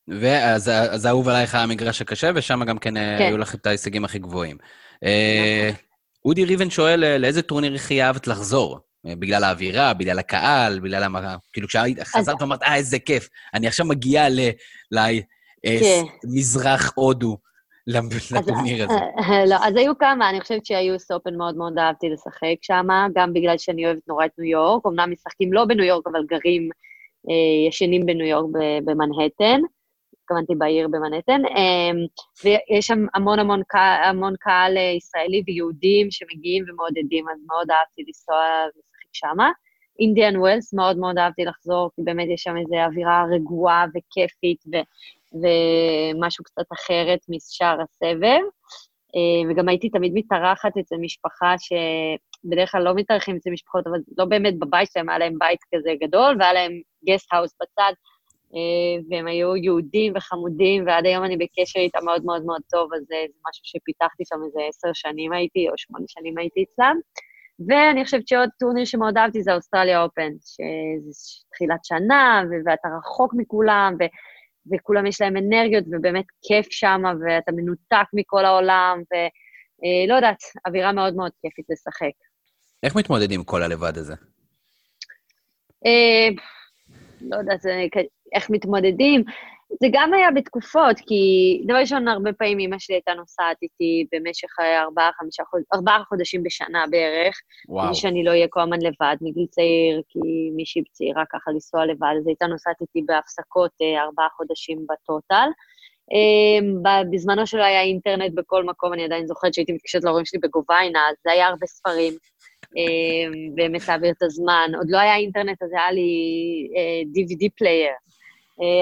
ואז אהוב עלייך המגרש הקשה, ושם גם כן היו לך את ההישגים הכי גבוהים. אודי ריבן שואל, לאיזה טורניר הכי אהבת לחזור? בגלל האווירה, בגלל הקהל, בגלל המראה, כאילו כשחזרת ואמרת, אה, איזה כיף, אני עכשיו מגיעה ל... מזרח הודו לטורניר הזה. לא, אז היו כמה, אני חושבת שהיו אופן מאוד מאוד אהבתי לשחק שם, גם בגלל שאני אוהבת נורא את ניו יורק, אמנם משחקים לא בניו יורק, אבל גרים ישנים בניו יורק במנהטן, התכוונתי בעיר במנהטן, ויש שם המון המון קהל ישראלי ויהודים שמגיעים ומעודדים, אז מאוד אהבתי לנסוע ולשחק שם. אינדיאן ווילס, מאוד מאוד אהבתי לחזור, כי באמת יש שם איזו אווירה רגועה וכיפית, ומשהו קצת אחרת משאר הסבב. וגם הייתי תמיד מתארחת אצל משפחה, שבדרך כלל לא מתארחים אצל משפחות, אבל לא באמת בבית שלהם, היה להם בית כזה גדול, והיה להם גסט האוס בצד, והם היו יהודים וחמודים, ועד היום אני בקשר איתם מאוד מאוד מאוד טוב, אז זה משהו שפיתחתי שם איזה עשר שנים הייתי, או שמונה שנים הייתי אצלם. ואני חושבת שעוד טורניר שמאוד אהבתי זה האוסטרליה אופן, שזה תחילת שנה, ואתה רחוק מכולם, וכולם יש להם אנרגיות, ובאמת כיף שם, ואתה מנותק מכל העולם, ולא יודעת, אווירה מאוד מאוד כיפית לשחק. איך מתמודדים כל הלבד הזה? לא יודעת, איך מתמודדים? זה גם היה בתקופות, כי דבר ראשון, הרבה פעמים אמא שלי הייתה נוסעת איתי במשך ארבעה, חמישה, ארבעה חודשים בשנה בערך, כדי שאני לא אהיה כל הזמן לבד, מגיל צעיר, כי מישהי צעירה ככה לנסוע לבד, אז הייתה נוסעת איתי בהפסקות ארבעה חודשים בטוטל. בזמנו שלא היה אינטרנט בכל מקום, אני עדיין זוכרת שהייתי מתקשרת להורים שלי בגוביינה, אז זה היה הרבה ספרים, באמת להעביר את הזמן. עוד לא היה אינטרנט, אז היה לי די וי די פלייר.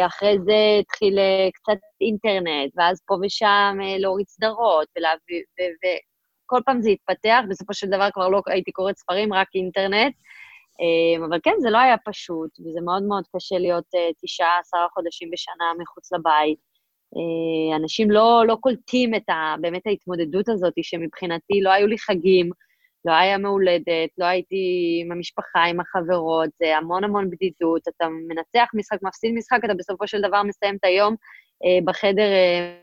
אחרי זה התחיל קצת אינטרנט, ואז פה ושם להוריד סדרות, וכל פעם זה התפתח, בסופו של דבר כבר לא הייתי קוראת ספרים, רק אינטרנט, אבל כן, זה לא היה פשוט, וזה מאוד מאוד קשה להיות תשעה, עשרה חודשים בשנה מחוץ לבית. אנשים לא, לא קולטים את ה, באמת ההתמודדות הזאת, שמבחינתי לא היו לי חגים, לא היה מעולדת, לא הייתי עם המשפחה, עם החברות, זה המון המון בדידות, אתה מנצח משחק, מפסיד משחק, אתה בסופו של דבר מסיים את היום אה, בחדר אה,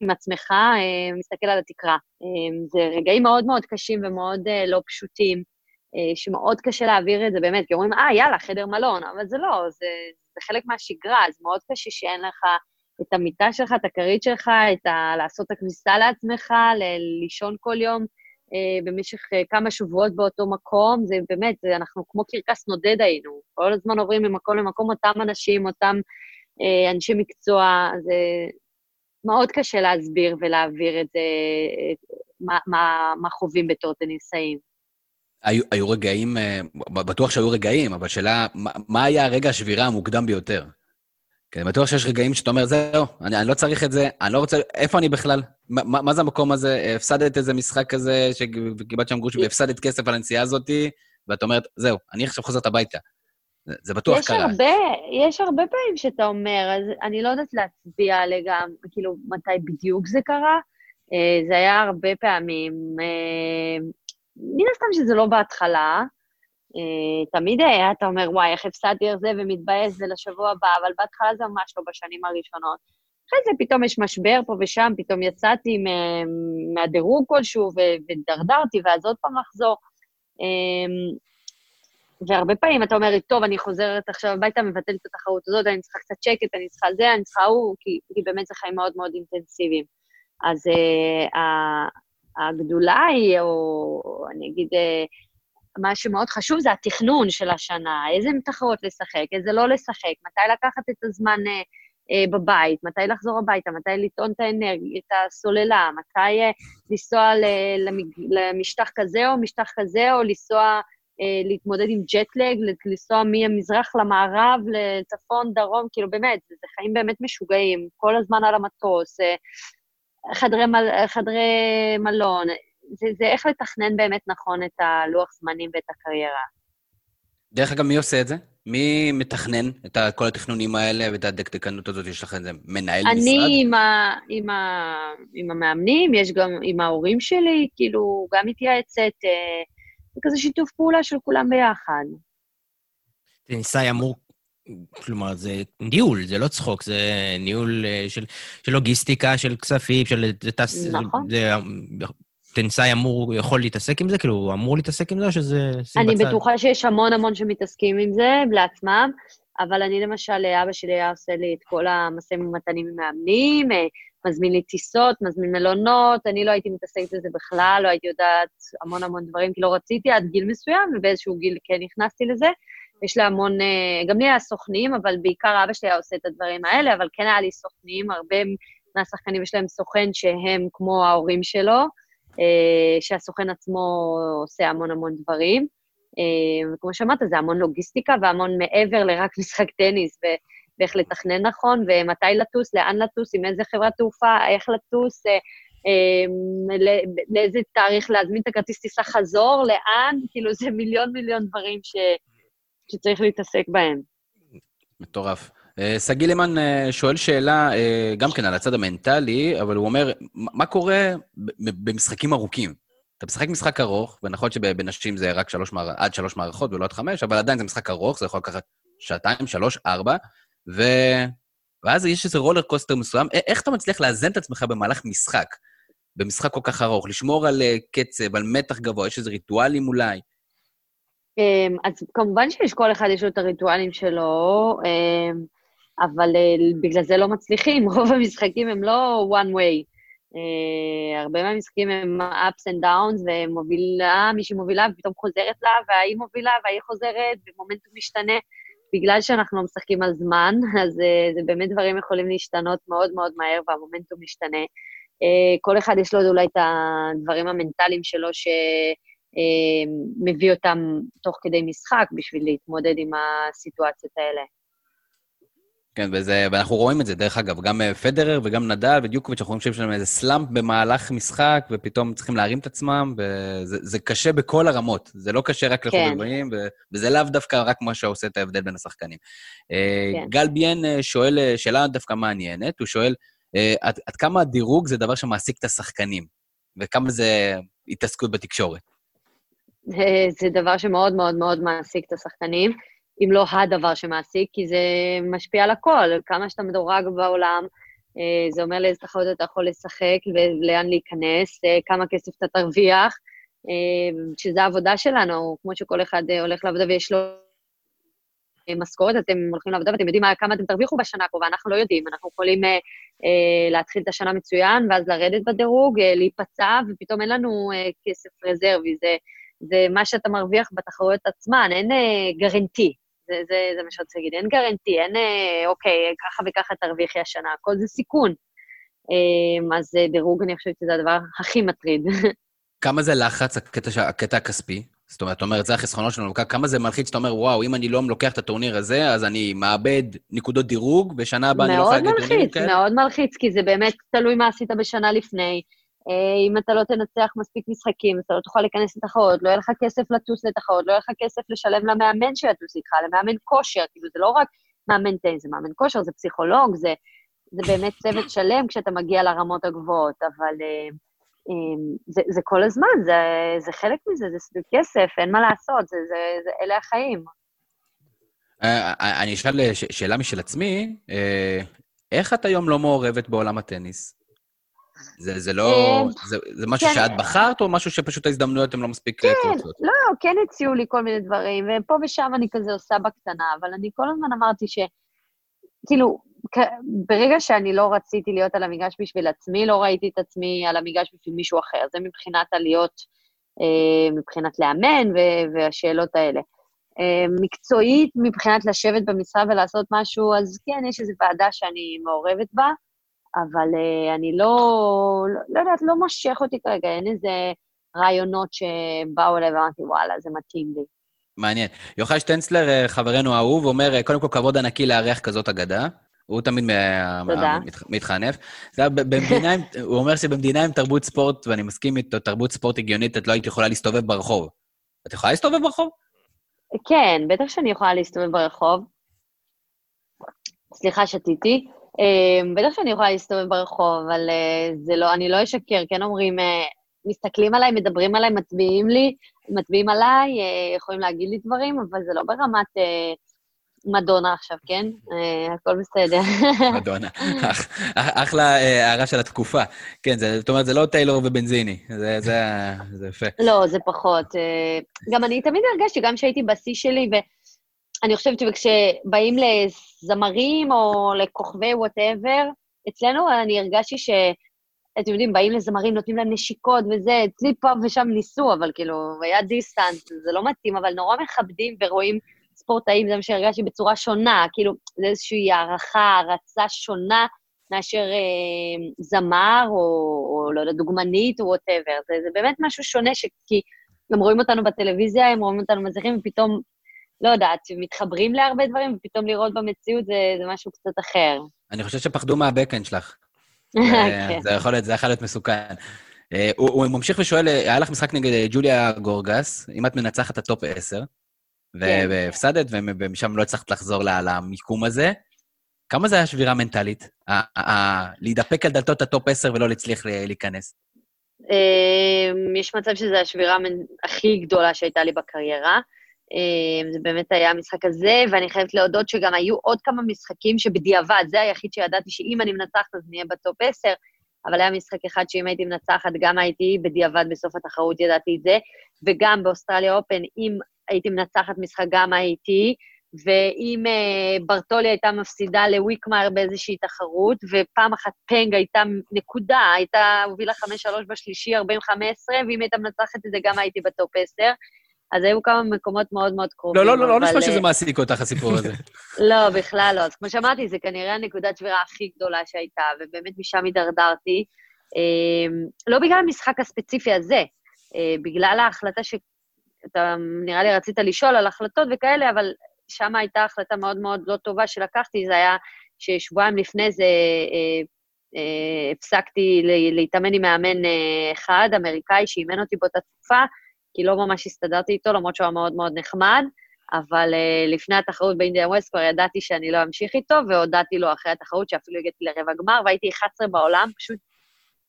עם עצמך, אה, מסתכל על התקרה. אה, זה רגעים מאוד מאוד קשים ומאוד אה, לא פשוטים, אה, שמאוד קשה להעביר את זה באמת, כי אומרים, אה, יאללה, חדר מלון, אבל זה לא, זה, זה חלק מהשגרה, זה מאוד קשה שאין לך את המיטה שלך, את הכרית שלך, את ה- לעשות את הכניסה לעצמך, ל- לישון כל יום, במשך כמה שבועות באותו מקום, זה באמת, אנחנו כמו קרקס נודד היינו, כל הזמן עוברים ממקום למקום, אותם אנשים, אותם אנשי מקצוע, זה מאוד קשה להסביר ולהעביר את זה, מה, מה, מה חווים בתור טניסאים. היו, היו רגעים, בטוח שהיו רגעים, אבל שאלה, מה, מה היה הרגע השבירה המוקדם ביותר? כי אני בטוח שיש רגעים שאתה אומר, זהו, אני, אני לא צריך את זה, אני לא רוצה, איפה אני בכלל? מה, מה זה המקום הזה? הפסדת איזה משחק כזה, שקיבלת שם גרוש והפסדת כסף על הנסיעה הזאת, ואת אומרת, זהו, אני עכשיו חוזרת הביתה. זה, זה בטוח יש קרה. הרבה, יש הרבה פעמים שאתה אומר, אז אני לא יודעת להצביע לגמרי, כאילו, מתי בדיוק זה קרה. זה היה הרבה פעמים, מן הסתם שזה לא בהתחלה, תמיד היה, אתה אומר, וואי, איך הפסדתי את זה ומתבאס, זה לשבוע הבא, אבל בהתחלה זה ממש לא בשנים הראשונות. אחרי זה פתאום יש משבר פה ושם, פתאום יצאתי מהדירוג כלשהו ודרדרתי, ואז עוד פעם לחזור. והרבה פעמים אתה אומר, טוב, אני חוזרת עכשיו הביתה, מבטלת את התחרות הזאת, אני צריכה קצת שקט, אני צריכה זה, אני צריכה הוא, כי, כי באמת זה חיים מאוד מאוד אינטנסיביים. אז הגדולה היא, או אני אגיד, מה שמאוד חשוב זה התכנון של השנה, איזה תחרות לשחק, איזה לא לשחק, מתי לקחת את הזמן אה, בבית, מתי לחזור הביתה, מתי לטעון את האנרגיה, את הסוללה, מתי אה, לנסוע ל, למג, למשטח כזה או משטח כזה, או לנסוע, אה, להתמודד עם ג'טלג, לנסוע מהמזרח למערב, לצפון, דרום, כאילו באמת, זה חיים באמת משוגעים, כל הזמן על המטוס, אה, חדרי, מל, חדרי מלון, זה, זה איך לתכנן באמת נכון את הלוח זמנים ואת הקריירה. דרך אגב, מי עושה את זה? מי מתכנן את כל התכנונים האלה ואת הדקדקנות הזאת? יש לכם את זה מנהל משרד? אני עם, ה, עם, ה, עם המאמנים, יש גם עם ההורים שלי, כאילו גם מתייעצת, אה, זה כזה שיתוף פעולה של כולם ביחד. זה ניסה אמור, כלומר, זה ניהול, זה לא צחוק, זה ניהול של, של לוגיסטיקה, של כספים, של... נכון. זה, טניסאי אמור, יכול להתעסק עם זה? כאילו, הוא אמור להתעסק עם זה, או שזה... אני בטוחה שיש המון המון שמתעסקים עם זה, לעצמם, אבל אני למשל, אבא שלי היה עושה לי את כל המסעים ומתנים ומאמנים, מזמין לי טיסות, מזמין מלונות, אני לא הייתי מתעסקת לזה בכלל, לא הייתי יודעת המון המון דברים, כי לא רציתי עד גיל מסוים, ובאיזשהו גיל כן נכנסתי לזה. יש לה המון, גם לי היה סוכנים, אבל בעיקר אבא שלי היה עושה את הדברים האלה, אבל כן היה לי סוכנים, הרבה מהשחקנים יש להם סוכן שהם כמו ההורים שלו, שהסוכן עצמו עושה המון המון דברים, וכמו שאמרת, זה המון לוגיסטיקה והמון מעבר לרק משחק טניס, ואיך לתכנן נכון, ומתי לטוס, לאן לטוס, עם איזה חברת תעופה, איך לטוס, לאיזה תאריך להזמין את הכרטיס טיסה חזור, לאן, כאילו זה מיליון מיליון דברים שצריך להתעסק בהם. מטורף. סגי לימן שואל שאלה, גם כן על הצד המנטלי, אבל הוא אומר, מה קורה במשחקים ארוכים? אתה משחק משחק ארוך, ונכון שבנשים זה רק שלוש, עד שלוש מערכות ולא עד חמש, אבל עדיין זה משחק ארוך, זה יכול לקחת שעתיים, שלוש, ארבע, ו... ואז יש איזה רולר קוסטר מסוים. איך אתה מצליח לאזן את עצמך במהלך משחק, במשחק כל כך ארוך, לשמור על קצב, על מתח גבוה, יש איזה ריטואלים אולי? אז כמובן שיש כל אחד יש לו את הריטואלים שלו, אבל בגלל זה לא מצליחים, רוב המשחקים הם לא one way, הרבה מהמשחקים הם ups and downs, ומובילה, מישהי מובילה ופתאום חוזרת לה, והיא מובילה והיא חוזרת, ומומנטום משתנה, בגלל שאנחנו לא משחקים על זמן, אז זה באמת דברים יכולים להשתנות מאוד מאוד מהר, והמומנטום משתנה. כל אחד יש לו אולי את הדברים המנטליים שלו, שמביא אותם תוך כדי משחק, בשביל להתמודד עם הסיטואציות האלה. כן, וזה, ואנחנו רואים את זה, דרך אגב, גם פדרר וגם נדל ודיוקוביץ', אנחנו חושבים שלהם איזה סלאמפ במהלך משחק, ופתאום צריכים להרים את עצמם, וזה קשה בכל הרמות, זה לא קשה רק לחובבים, וזה לאו דווקא רק מה שעושה את ההבדל בין השחקנים. גל ביין שואל, שאלה דווקא מעניינת, הוא שואל, עד כמה הדירוג זה דבר שמעסיק את השחקנים, וכמה זה התעסקות בתקשורת? זה דבר שמאוד מאוד מאוד מעסיק את השחקנים, אם לא הדבר שמעסיק, כי זה משפיע על הכל, כמה שאתה מדורג בעולם, זה אומר לאיזה תחרות אתה יכול לשחק ולאן להיכנס, כמה כסף אתה תרוויח, שזו העבודה שלנו, כמו שכל אחד הולך לעבודה ויש לו משכורת, אתם הולכים לעבודה ואתם יודעים כמה אתם תרוויחו בשנה הקרובה, אנחנו לא יודעים, אנחנו יכולים להתחיל את השנה מצוין, ואז לרדת בדירוג, להיפצע, ופתאום אין לנו כסף רזרבי, זה... זה מה שאתה מרוויח בתחרויות עצמן, אין גרנטי, זה, זה, זה מה שאתה תגיד, אין גרנטי, אין אוקיי, ככה וככה תרוויחי השנה, הכל זה סיכון. אז דירוג, אני חושבת שזה הדבר הכי מטריד. כמה זה לחץ, הקטע, הקטע הכספי? זאת אומרת, אתה אומר, זה החסכונות שלנו, כמה זה מלחיץ, אתה אומר, וואו, אם אני לא לוקח את הטורניר הזה, אז אני מאבד נקודות דירוג, בשנה הבאה אני לא יכולה להגיד טורניר. מאוד מלחיץ, מאוד מלחיץ, כי זה באמת תלוי מה עשית בשנה לפני, אם אתה לא תנצח מספיק משחקים, אתה לא תוכל להיכנס לתחרות, לא יהיה לך כסף לטוס לתחרות, לא יהיה לך כסף לשלם למאמן שיטוס איתך, למאמן כושר, כאילו זה לא רק מאמן טניס, זה מאמן כושר, זה פסיכולוג, זה, זה באמת צוות שלם כשאתה מגיע לרמות הגבוהות, אבל זה, זה כל הזמן, זה, זה חלק מזה, זה כסף, אין מה לעשות, זה, זה, זה, אלה החיים. אני אשאל שאלה משל עצמי, איך את היום לא מעורבת בעולם הטניס? זה, זה לא, זה, זה משהו כן. שאת בחרת, או משהו שפשוט ההזדמנויות הן לא מספיק כן, קלוצות? לא, כן הציעו לי כל מיני דברים, ופה ושם אני כזה עושה בקטנה, אבל אני כל הזמן אמרתי ש... כאילו, ברגע שאני לא רציתי להיות על המגרש בשביל עצמי, לא ראיתי את עצמי על המגרש בשביל מישהו אחר, זה מבחינת עליות, מבחינת לאמן ו- והשאלות האלה. מקצועית, מבחינת לשבת במשרה ולעשות משהו, אז כן, יש איזו ועדה שאני מעורבת בה, אבל uh, אני לא, לא, לא יודעת, לא משך אותי כרגע, אין איזה רעיונות שבאו אליי ואמרתי, וואלה, זה מתאים לי. מעניין. יוחאי שטנצלר, חברנו האהוב, אומר, קודם כל כבוד ענקי לארח כזאת אגדה, הוא תמיד מתחנף. הוא אומר שבמדינה עם תרבות ספורט, ואני מסכים איתו, תרבות ספורט הגיונית, את לא היית יכולה להסתובב ברחוב. את יכולה להסתובב ברחוב? כן, בטח שאני יכולה להסתובב ברחוב. סליחה, שתיתי. בטח שאני יכולה להסתובב ברחוב, אבל אני לא אשקר, כן אומרים, מסתכלים עליי, מדברים עליי, מצביעים לי, מצביעים עליי, יכולים להגיד לי דברים, אבל זה לא ברמת מדונה עכשיו, כן? הכל בסדר. מדונה, אחלה הערה של התקופה. כן, זאת אומרת, זה לא טיילור ובנזיני, זה יפה. לא, זה פחות. גם אני תמיד הרגשתי, גם שהייתי בשיא שלי, ו... אני חושבת שכשבאים לזמרים או לכוכבי וואטאבר, אצלנו אני הרגשתי שאתם יודעים, באים לזמרים, נותנים להם נשיקות וזה, אצלי פה ושם ניסו, אבל כאילו, היה דיסטנס, זה לא מתאים, אבל נורא מכבדים ורואים ספורטאים, זה מה שהרגשתי בצורה שונה, כאילו, זה איזושהי הערכה, הרצה שונה, מאשר אה, זמר או, או לא יודע, דוגמנית או וואטאבר, זה, זה באמת משהו שונה, ש... כי הם רואים אותנו בטלוויזיה, הם רואים אותנו מזרחים, ופתאום... לא יודעת, מתחברים להרבה דברים, ופתאום לראות במציאות זה, זה משהו קצת אחר. אני חושב שפחדו מהבקן שלך. זה יכול להיות, זה יכול להיות מסוכן. הוא, הוא ממשיך ושואל, היה לך משחק נגד ג'וליה גורגס, אם את מנצחת הטופ עשר, והפסדת, ומשם לא הצלחת לחזור למיקום הזה, כמה זה היה שבירה מנטלית? להידפק על דלתות הטופ עשר ולא להצליח להיכנס? יש מצב שזו השבירה הכי גדולה שהייתה לי בקריירה, זה באמת היה המשחק הזה, ואני חייבת להודות שגם היו עוד כמה משחקים שבדיעבד, זה היחיד שידעתי שאם אני מנצחת אז נהיה בטופ עשר, אבל היה משחק אחד שאם הייתי מנצחת גם הייתי בדיעבד בסוף התחרות, ידעתי את זה, וגם באוסטרליה אופן, אם הייתי מנצחת משחק גם הייתי, ואם ברטולי הייתה מפסידה לוויקמר באיזושהי תחרות, ופעם אחת פנג הייתה נקודה, הייתה הובילה חמש שלוש בשלישי, ארבעים חמש עשרה, ואם הייתה מנצחת את זה גם הייתי בטופ עשר, אז היו כמה מקומות מאוד מאוד קרובים. לא, לא, לא נשמע שזה מעסיק אותך הסיפור הזה. לא, בכלל לא. אז כמו שאמרתי, זה כנראה הנקודת שבירה הכי גדולה שהייתה, ובאמת משם הידרדרתי. לא בגלל המשחק הספציפי הזה, בגלל ההחלטה שאתה נראה לי רצית לשאול על החלטות וכאלה, אבל שם הייתה החלטה מאוד מאוד לא טובה שלקחתי, זה היה ששבועיים לפני זה הפסקתי להתאמן עם מאמן אחד, אמריקאי, שאימן אותי באותה תקופה, כי לא ממש הסתדרתי איתו, למרות שהוא היה מאוד מאוד נחמד, אבל uh, לפני התחרות באינדיאן וולס כבר ידעתי שאני לא אמשיך איתו, והודעתי לו אחרי התחרות שאפילו הגעתי לרבע גמר, והייתי אחת עשרה בעולם, פשוט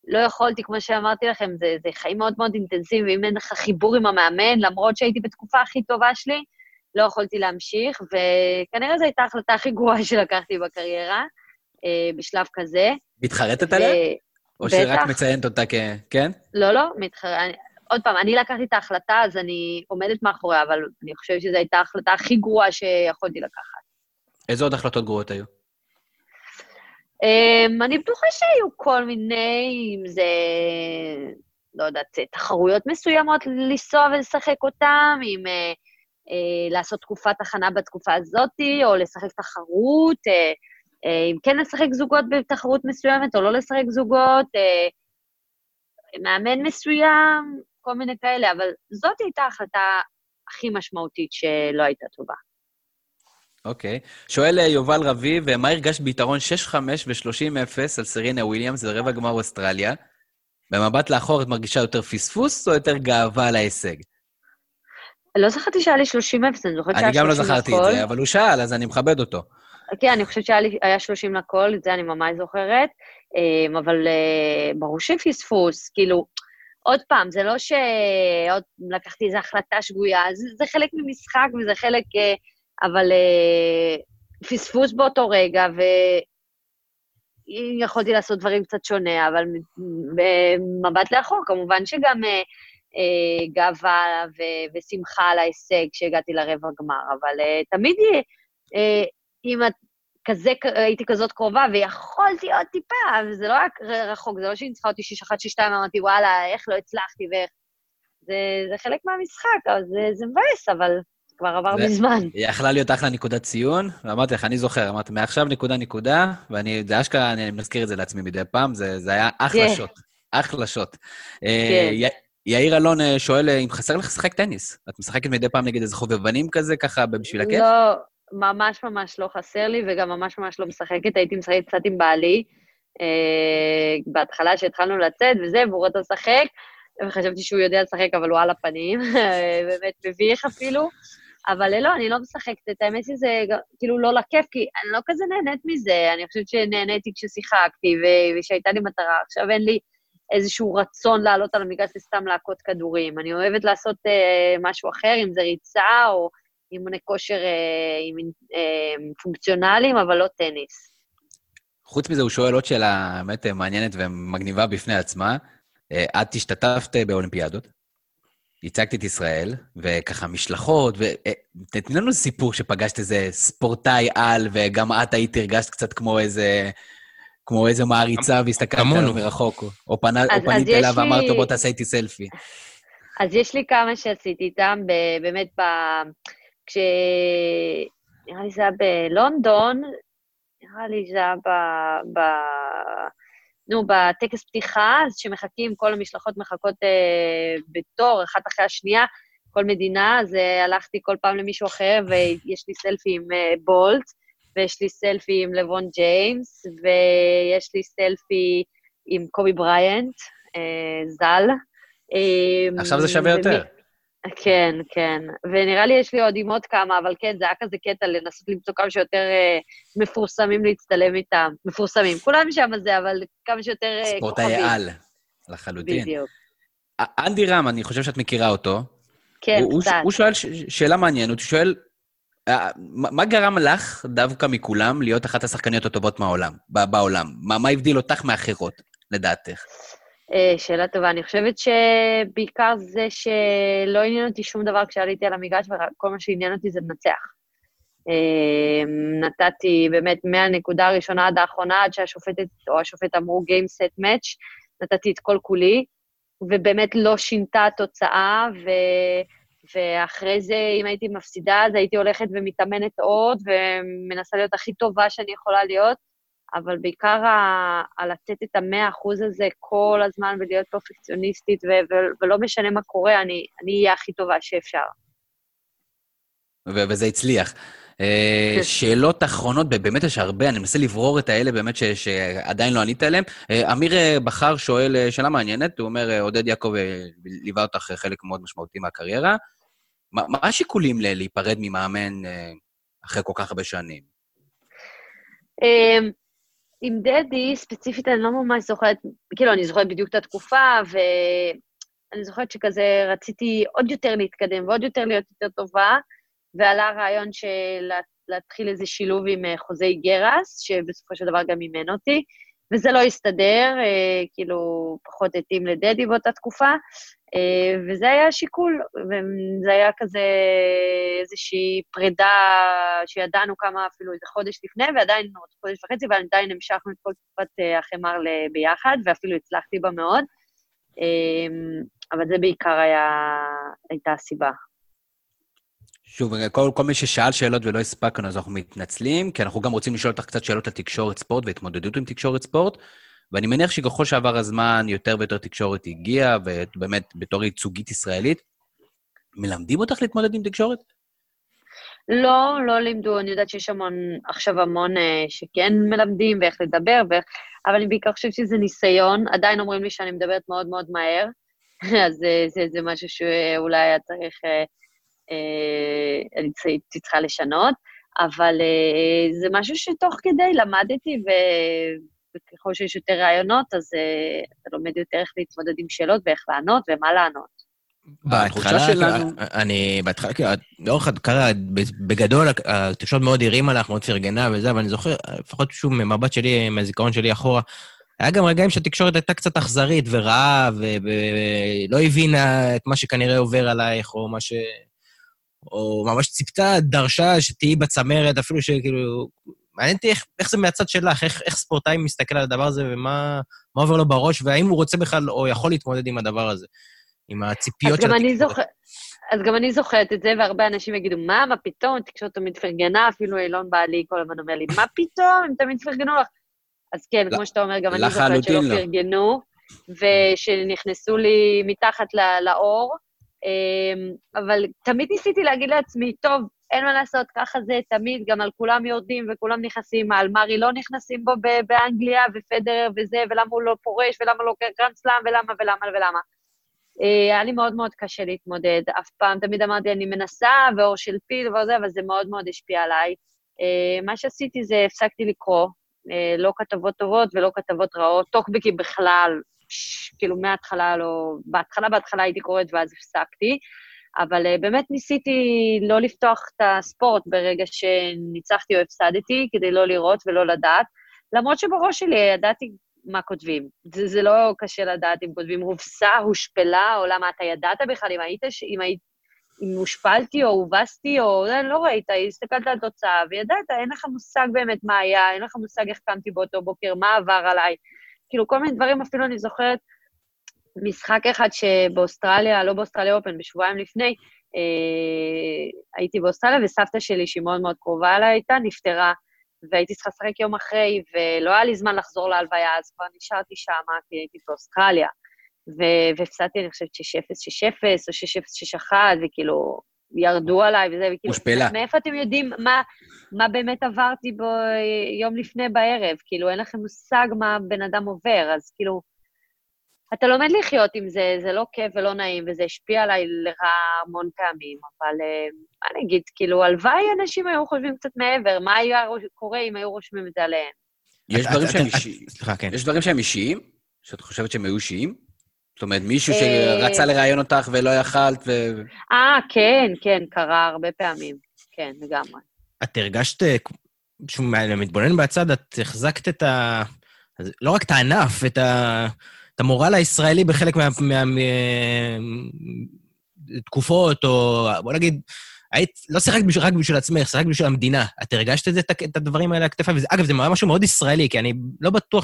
לא יכולתי, כמו שאמרתי לכם, זה, זה חיים מאוד מאוד אינטנסיביים, ואם אין לך חיבור עם המאמן, למרות שהייתי בתקופה הכי טובה שלי, לא יכולתי להמשיך, וכנראה זו הייתה ההחלטה הכי גרועה שלקחתי בקריירה, uh, בשלב כזה. מתחרטת ו... עליה? או בטח. שרק מציינת אותה כ... כן? לא, לא, מתחרטת. עוד פעם, אני לקחתי את ההחלטה, אז אני עומדת מאחוריה, אבל אני חושבת שזו הייתה ההחלטה הכי גרועה שיכולתי לקחת. איזה עוד החלטות גרועות היו? אני בטוחה שהיו כל מיני, אם זה, לא יודעת, תחרויות מסוימות לנסוע ולשחק אותם, אם לעשות תקופת הכנה בתקופה הזאת, או לשחק תחרות, אם כן לשחק זוגות בתחרות מסוימת, או לא לשחק זוגות, מאמן מסוים, כל מיני כאלה, אבל זאת הייתה ההחלטה הכי משמעותית שלא הייתה טובה. אוקיי. שואל יובל רביב, מה הרגש ביתרון שש חמש ו-שלושים אפס על סרינה וויליאמס לרבע גמר אוסטרליה? במבט לאחור את מרגישה יותר פספוס או יותר גאווה על ההישג? לא זכרתי שהיה לי שלושים אפס, אני זוכרת שהיה שלושים לכל. אני גם לא זכרתי את זה, אבל הוא שאל, אז אני מכבד אותו. כן, אני חושבת שהיה שלושים לכל, את זה אני ממש זוכרת, אבל ברור שפספוס, כאילו, עוד פעם, זה לא שעוד לקחתי איזו החלטה שגויה, זה חלק ממשחק וזה חלק, אבל פספוס באותו רגע, ויכולתי לעשות דברים קצת שונה, אבל במבט לאחור, כמובן שגם גאווה ושמחה על ההישג שהגעתי לרבע גמר, אבל תמיד היא... אם כזה, הייתי כזאת קרובה, ויכולתי עוד טיפה, וזה לא היה רחוק, זה לא שנצחה אותי שיש אחת, שיש שתיים, אמרתי, וואלה, איך לא הצלחתי, ואיך... זה, זה חלק מהמשחק, אבל זה, זה מבאס, אבל זה כבר עבר זה, מזמן. היא יכלה להיות אחלה נקודת ציון, ואמרתי לך, אני זוכר, אמרתי, מעכשיו נקודה נקודה, ואני, זה אשכרה, אני מזכיר את זה לעצמי מדי פעם, זה, זה היה אחלה שוט, אחלה שוט. יאיר אלון שואל, אם חסר לך לשחק טניס, את משחקת מדי פעם נגד איזה חובבנים כזה, ככה, בשביל הכיף? לא. ממש ממש לא חסר לי, וגם ממש ממש לא משחקת, הייתי משחקת קצת עם בעלי, אה, בהתחלה שהתחלנו לצאת וזה, והוא רוצה לשחק, וחשבתי שהוא יודע לשחק, אבל הוא על הפנים, באמת מביך אפילו, אבל לא, אני לא משחקת, את האמת שזה כאילו לא לכיף, כי אני לא כזה נהנית מזה, אני חושבת שנהניתי כששיחקתי, ו- ושהייתה לי מטרה, עכשיו אין לי איזשהו רצון לעלות על המגרש וסתם להכות כדורים, אני אוהבת לעשות אה, משהו אחר, אם זה ריצה או... אימוני כושר פונקציונליים, אבל לא טניס. חוץ מזה, הוא שואל עוד שאלה באמת מעניינת ומגניבה בפני עצמה. את השתתפת באולימפיאדות, ייצגת את ישראל, וככה משלחות, ותתני לנו סיפור שפגשת איזה ספורטאי על, וגם את היית הרגשת קצת כמו איזה... כמו איזה מעריצה, והסתכלת עליו מרחוק, או פנית אליו ואמרת לו, בוא תעשה איתי סלפי. אז יש לי כמה שעשיתי איתם, באמת ב... כש... נראה לי זה היה בלונדון, נראה לי זה היה ב... ב... נו, בטקס פתיחה, אז שמחכים, כל המשלחות מחכות אה, בתור, אחת אחרי השנייה, כל מדינה, אז אה, הלכתי כל פעם למישהו אחר, ויש לי סלפי עם אה, בולט, ויש לי סלפי עם לבון ג'יימס, ויש לי סלפי עם קובי בריינט, אה, זל. אה, עכשיו זה שווה יותר. ומי... כן, כן, ונראה לי יש לי עוד עם עוד כמה, אבל כן, זה היה כזה קטע לנסות למצוא כמה שיותר אה, מפורסמים להצטלם איתם, מפורסמים, כולם שם זה, אבל כמה שיותר אה, כוכבים. ספורטאי על. לחלוטין. בדיוק. אנדי רם, אני חושב שאת מכירה אותו. כן, הוא, קצת. הוא שואל ש- שאלה מעניינת, הוא שואל, מה גרם לך דווקא מכולם להיות אחת השחקניות הטובות מהעולם, בעולם? מה, מה הבדיל אותך מאחרות, לדעתך? שאלה טובה. אני חושבת שבעיקר זה שלא עניין אותי שום דבר כשעליתי על המגרש, וכל מה שעניין אותי זה לנצח. נתתי באמת מהנקודה הראשונה עד האחרונה, עד שהשופטת או השופט אמרו game set match, נתתי את כל כולי, ובאמת לא שינתה התוצאה, ו... ואחרי זה, אם הייתי מפסידה, אז הייתי הולכת ומתאמנת עוד, ומנסה להיות הכי טובה שאני יכולה להיות, אבל בעיקר על לתת את המאה אחוז הזה כל הזמן, ולהיות פרפקציוניסטית, ולא משנה מה קורה, אני אהיה הכי טובה שאפשר. וזה הצליח. שאלות אחרונות, באמת יש הרבה, אני מנסה לברור את האלה באמת שעדיין לא ענית עליהם. אמיר בחר שואל שאלה מעניינת, הוא אומר, עודד יעקב ליווה אותך חלק מאוד משמעותי מהקריירה, מה השיקולים להיפרד ממאמן אחרי כל כך הרבה שנים? עם דדי, ספציפית אני לא ממש זוכרת, כאילו אני זוכרת בדיוק את התקופה, ואני זוכרת שכזה רציתי עוד יותר להתקדם ועוד יותר להיות יותר טובה, ועלה הרעיון של להתחיל איזה שילוב עם חוזי גרס, שבסופו של דבר גם אימן אותי, וזה לא הסתדר, כאילו פחות התאים לדדי באותה תקופה, וזה היה שיקול, וזה היה כזה איזושהי פרידה שידענו כמה אפילו איזה חודש לפני, ועדיין עוד חודש וחצי, ועדיין המשכנו את כל תקופת החמר ביחד, ואפילו הצלחתי בה מאוד, אבל זה בעיקר היה, הייתה הסיבה. שוב, כל, כל מי ששאל שאלות ולא הספקנו, אז אנחנו מתנצלים, כי אנחנו גם רוצים לשאול אותך קצת שאלות על תקשורת ספורט, והתמודדות עם תקשורת ספורט, ואני מניח שככל שעבר הזמן, יותר ויותר תקשורת הגיעה, ובאמת בתור ייצוגית ישראלית, מלמדים אותך להתמודד עם תקשורת? לא, לא לימדו, אני יודעת שיש המון, עכשיו המון שכן מלמדים, ואיך לדבר, ואיך... אבל אני בעיקר חושבת שזה ניסיון, עדיין אומרים לי שאני מדברת מאוד מאוד מהר, אז זה, זה, זה משהו שאולי היה צריך... אני צריכה לשנות, אבל זה משהו שתוך כדי למדתי, וככל שיש יותר רעיונות, אז אתה לומד יותר איך להתמודד עם שאלות, ואיך לענות, ומה לענות. בהתחלה שלנו... אני, בהתחלה, לאורך הדקרה, בגדול, התקשורת מאוד הרימה לך, מאוד פרגנה וזה, אבל אני זוכר, לפחות שוב ממבט שלי, מהזיכרון שלי אחורה, היה גם רגעים שהתקשורת הייתה קצת אכזרית ורעה, ולא הבינה את מה שכנראה עובר עלייך, או מה ש... או ממש ציפתה, דרשה שתהיי בצמרת, אפילו שכאילו... מעניין אותי איך, איך זה מהצד שלך, איך, איך ספורטאים מסתכל על הדבר הזה, ומה מה עובר לו בראש, והאם הוא רוצה בכלל או יכול להתמודד עם הדבר הזה, עם הציפיות של התקשורת. זוכ... אז גם אני זוכרת את זה, והרבה אנשים יגידו, מה, מה פתאום? התקשורת תמיד פרגנה, אפילו אילון בעלי כל הזמן אומר לי, מה פתאום? הם תמיד פרגנו לך. אז כן, כמו שאתה אומר, גם אני זוכרת שלא פרגנו, ושנכנסו לי מתחת לאור, אבל תמיד ניסיתי להגיד לעצמי, טוב, אין מה לעשות, ככה זה, תמיד, גם על כולם יורדים וכולם נכנסים, על מארי לא נכנסים בו באנגליה, ופדרר וזה, ולמה הוא לא פורש, ולמה לא גרנד סלאם, ולמה ולמה ולמה. היה לי מאוד מאוד קשה להתמודד, אף פעם, תמיד אמרתי, אני מנסה, ואור של פיל וזה, אבל זה מאוד מאוד השפיע עליי. מה שעשיתי זה, הפסקתי לקרוא, לא כתבות טובות ולא כתבות רעות, טוקבקי בכלל, כאילו מההתחלה לא, בהתחלה, בהתחלה הייתי קוראת ואז הפסקתי, אבל באמת ניסיתי לא לפתוח את הספורט ברגע שניצחתי או הפסדתי, כדי לא לראות ולא לדעת, למרות שבראש שלי ידעתי מה כותבים. זה, זה לא קשה לדעת אם כותבים הובסה, הושפלה, או למה אתה ידעת בכלל, אם היית, אם היית, אם הושפלתי או הובסתי, או לא ראית, הסתכלת על תוצאה וידעת, אין לך מושג באמת מה היה, אין לך מושג איך קמתי באותו בוקר, מה עבר עליי, כאילו כל מיני דברים, אפילו אני זוכרת משחק אחד שבאוסטרליה, לא באוסטרליה אופן, בשבועיים לפני, אה, הייתי באוסטרליה, וסבתא שלי, שהיא מאוד מאוד קרובה עליה הייתה, נפטרה, והייתי צריכה לשחק יום אחרי, ולא היה לי זמן לחזור להלוויה, אז כבר נשארתי שם, כי הייתי באוסטרליה, והפסדתי, אני חושבת, שש אפס, שש אפס, או שש אפס, שש אחת, וכאילו ירדו עליי, וזה, וכאילו, מושפלה. מאיפה אתם יודעים מה, מה באמת עברתי בו יום לפני בערב? כאילו, אין לכם מושג מה בן אדם עובר, אז כאילו, אתה לומד לחיות עם זה, זה לא כיף ולא נעים, וזה השפיע עליי לרעה המון פעמים, אבל מה נגיד, כאילו, הלוואי אנשים היו חושבים קצת מעבר, מה היה קורה אם היו רושמים את זה עליהם? יש דברים שהם אישיים, יש דברים שהם אישיים, שאת חושבת שהם היו אישיים? זאת אומרת, מישהו שרצה לראיין אותך ולא יכלת ו... אה, כן, כן, קרה הרבה פעמים. כן, לגמרי. את הרגשת, כשהוא מתבונן בצד, את החזקת את ה... לא רק את הענף, את ה... את המורל הישראלי בחלק מה... מהתקופות, או... בוא נגיד, היית... לא שיחקת רק בשביל עצמך, שיחקת בשביל המדינה. את הרגשת את הדברים האלה הכתפה, ואגב, זה משהו מאוד ישראלי, כי אני לא בטוח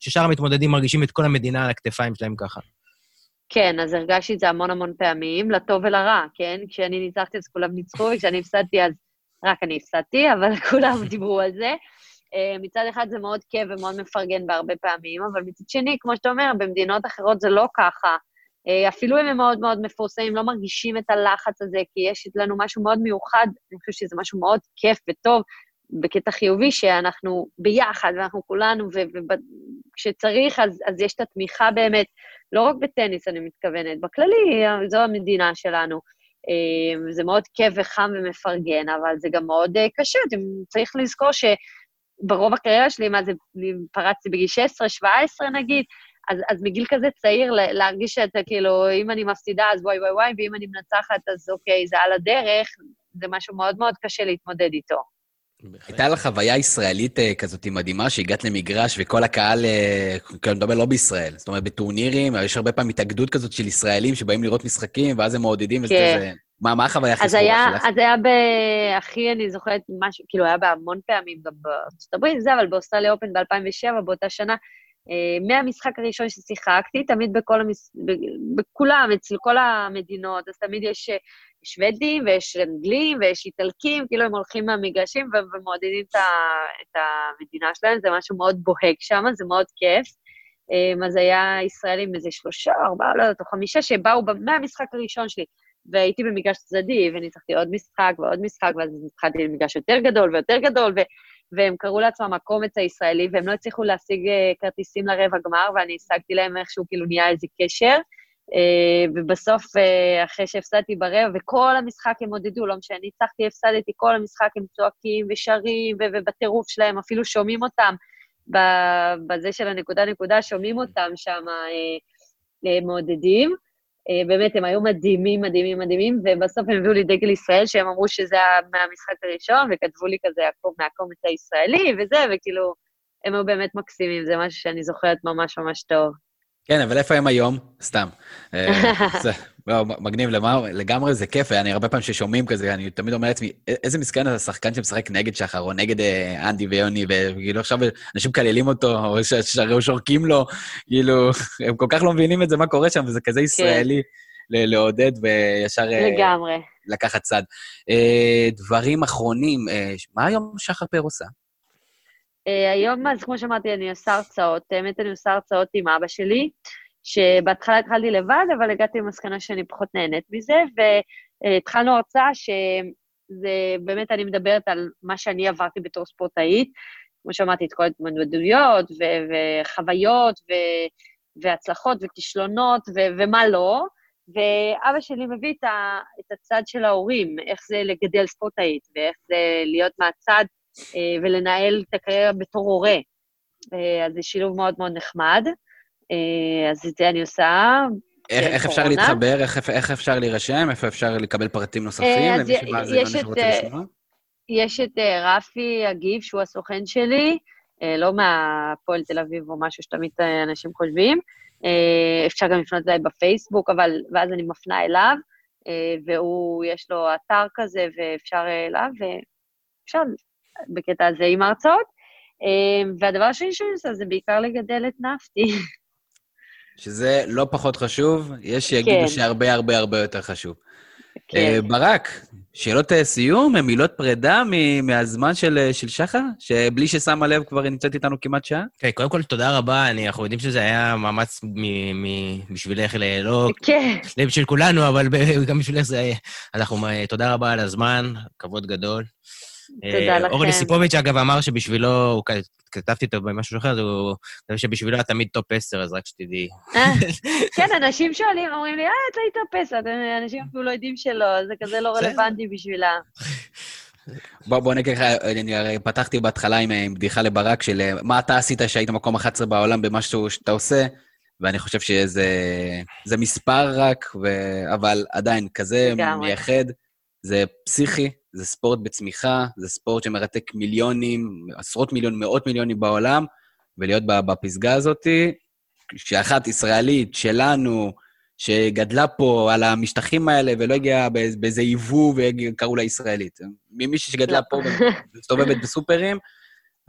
ששאר המתמודדים מרגישים את כל המדינה על הכתפיים שלהם ככה. כן, אז הרגשתי את זה המון המון פעמים, לטוב ולרע, כן? כשאני ניצחתי, אז כולם ניצחו, וכשאני הפסדתי, אז רק אני הפסדתי, אבל כולם דיברו על זה. מצד אחד זה מאוד כיף ומאוד מפרגן בהרבה פעמים, אבל מצד שני, כמו שאתה אומר, במדינות אחרות זה לא ככה. אפילו אם הם מאוד מאוד מפורסמים, לא מרגישים את הלחץ הזה, כי יש לנו משהו מאוד מיוחד, אני חושב שזה משהו מאוד כיף וטוב, בקטע חיובי, שאנחנו ביחד, ואנחנו כולנו, וכשצריך, אז, אז יש את התמיכה באמת, לא רק בטניס, אני מתכוונת, בכללי, זו המדינה שלנו. זה מאוד כיף וחם ומפרגן, אבל זה גם מאוד קשה, צריך לזכור ש... ברוב הקריירה שלי, מה זה, פרצתי בגיל שש עשרה, שבע עשרה נגיד, אז, אז מגיל כזה צעיר להרגיש שאתה כאילו, אם אני מפסידה, אז וואי וואי וואי, ואם אני מנצחת, אז אוקיי, זה על הדרך, זה משהו מאוד מאוד קשה להתמודד איתו. הייתה לך חוויה ישראלית כזאת מדהימה, שהגעת למגרש וכל הקהל, כאילו מדבר לא בישראל, זאת אומרת, בטורנירים, יש הרבה פעמים התאגדות כזאת של ישראלים שבאים לראות משחקים, ואז הם מעודדים וזה זה... מה, מה החוויה הכי סגורה שלך? אז היה בהכי, אני זוכרת משהו, כאילו היה בהמון פעמים, גם בארצות הברית זה, אבל באוסטרליה אופן ב-אלפיים ושבע, באותה שנה, מהמשחק הראשון ששיחקתי, תמיד בכל המש... בכולם, אצל כל המדינות, אז תמיד יש שוודים, ויש אנגלים, ויש איטלקים, כאילו הם הולכים מהמגרשים, ומעודדים את המדינה שלהם, זה משהו מאוד בוהק שם, זה מאוד כיף. אז היה ישראלים איזה שלושה, ארבעה, לא יודעת, או חמישה, שבאו מהמשחק הראשון שלי. והייתי במגרש צדדי, וניצחתי עוד משחק ועוד משחק, ואז התחלתי למגרש יותר גדול ויותר גדול, ו- והם קראו לעצמם הקומץ הישראלי, והם לא הצליחו להשיג כרטיסים לרבע גמר, ואני השגתי להם איכשהו כאילו נהיה איזה קשר, ובסוף, אחרי שהפסדתי ברבע, וכל המשחק הם עודדו, לא משנה, ניצחתי, הפסדתי, כל המשחק הם צועקים ושרים, ו- ובטירוף שלהם אפילו שומעים אותם, בזה של הנקודה נקודה שומעים אותם שם מעודדים, באמת, הם היו מדהימים, מדהימים, מדהימים, ובסוף הם הביאו לי דגל ישראל, שהם אמרו שזה מהמשחק הראשון, וכתבו לי כזה מהקומץ הישראלי, וזה, וכאילו, הם היו באמת מקסימים, זה משהו שאני זוכרת ממש ממש טוב. כן, אבל איפה הם היום? סתם. מגניב לגמרי, זה כיף, אני הרבה פעמים ששומעים כזה, אני תמיד אומר לעצמי, איזה מסכן אתה שחקן שמשחק נגד שחר, או נגד אנדי ויוני, וכאילו עכשיו אנשים קללים אותו, או שורקים לו, כאילו, הם כל כך לא מבינים את זה, מה קורה שם, וזה כזה ישראלי לעודד, וישר לקחת צד. דברים אחרונים, מה היום שחר פרפיר עושה? היום, אז כמו שאמרתי, אני עושה הרצאות, האמת אני עושה הרצאות עם אבא שלי, שבהתחלה התחלתי לבד, אבל הגעתי למסקנה שאני פחות נהנית מזה, והתחלנו הרצאה שזה, באמת אני מדברת על מה שאני עברתי בתור ספורטאית, כמו שאמרתי, את כל התמודדויות ו- וחוויות ו- והצלחות וכישלונות ו- ומה לא, ואבא שלי מביא את, ה- את הצד של ההורים, איך זה לגדל ספורטאית, ואיך זה להיות מהצד, ולנהל את הקריירה בתור הורה. אז זה שילוב מאוד מאוד נחמד. אז את זה אני עושה. איך, איך אפשר להתחבר? איך, איך אפשר להירשם? איפה אפשר לקבל פרטים נוספים? אז יש את, יש את רפי הגיב, שהוא הסוכן שלי, לא מהפועל תל אביב או משהו שתמיד אנשים חושבים. אפשר גם לפנות אליי בפייסבוק, אבל, ואז אני מפנה אליו, והוא, יש לו אתר כזה, ואפשר אליו, ואפשר... בקטע הזה עם הרצאות, והדבר שאני עושה זה בעיקר לגדל את נפתי. שזה לא פחות חשוב, יש שיגידו שהרבה הרבה הרבה יותר חשוב. ברק, שאלות סיום, מילות פרידה מהזמן של שחר, שבלי ששמה לב כבר נמצאת איתנו כמעט שעה? כן, קודם כל תודה רבה, אנחנו יודעים שזה היה מאמץ בשבילך לא... כן. בשביל כולנו, אבל גם בשבילך זה היה... אנחנו, תודה רבה על הזמן, כבוד גדול. אורן יוסף פוביץ' אגב אמר שבשבילו, כתבתי אותו במשהו אחר, שבשבילו את תמיד טופ עשר, אז רק שתדעי. כן, אנשים שואלים, אומרים לי, אה, את לא היא טופ עשר, אנשים אפילו לא יודעים שלא, זה כזה לא רלוונטי בשבילה. בוא נגיד לך, אני פתחתי בהתחלה עם בדיחה לברק של מה אתה עשית שהיית מקום אחת עשרה בעולם במשהו שאתה עושה, ואני חושב שזה זה מספר רק, ו... אבל עדיין כזה מייחד, זה פסיכי, זה ספורט בצמיחה, זה ספורט שמרתק מיליונים, עשרות מיליון, מאות מיליונים בעולם, ולהיות בפסגה הזאת, שאחת ישראלית שלנו, שגדלה פה על המשטחים האלה, ולא הגיעה באיזה עיוו, וקראו לה ישראלית. ממישהי שגדלה פה, מסתובבת בסופרים,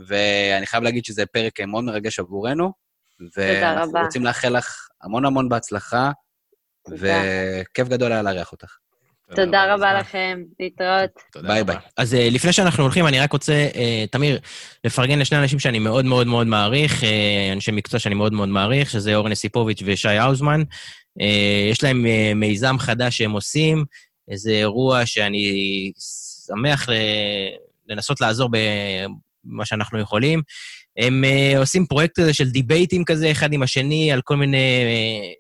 ואני חייב להגיד שזה פרק מאוד מרגש עבורנו, ואנחנו רוצים לאחל לך המון המון בהצלחה, וכיף גדול היה לארח אותך. תודה רבה לכם, להתראות. ביי ביי. אז לפני שאנחנו הולכים, אני רק רוצה, תמיר, לפרגן לשני אנשים שאני מאוד מאוד מאוד מעריך, אנשי מקצוע שאני מאוד מאוד מעריך, שזה אורן יוסיפוביץ' ושי האוזמן. יש להם מיזם חדש שהם עושים, איזה אירוע שאני שמח לנסות לעזור במה שאנחנו יכולים. הם עושים פרויקט הזה של דיבייטים כזה, אחד עם השני, על כל מיני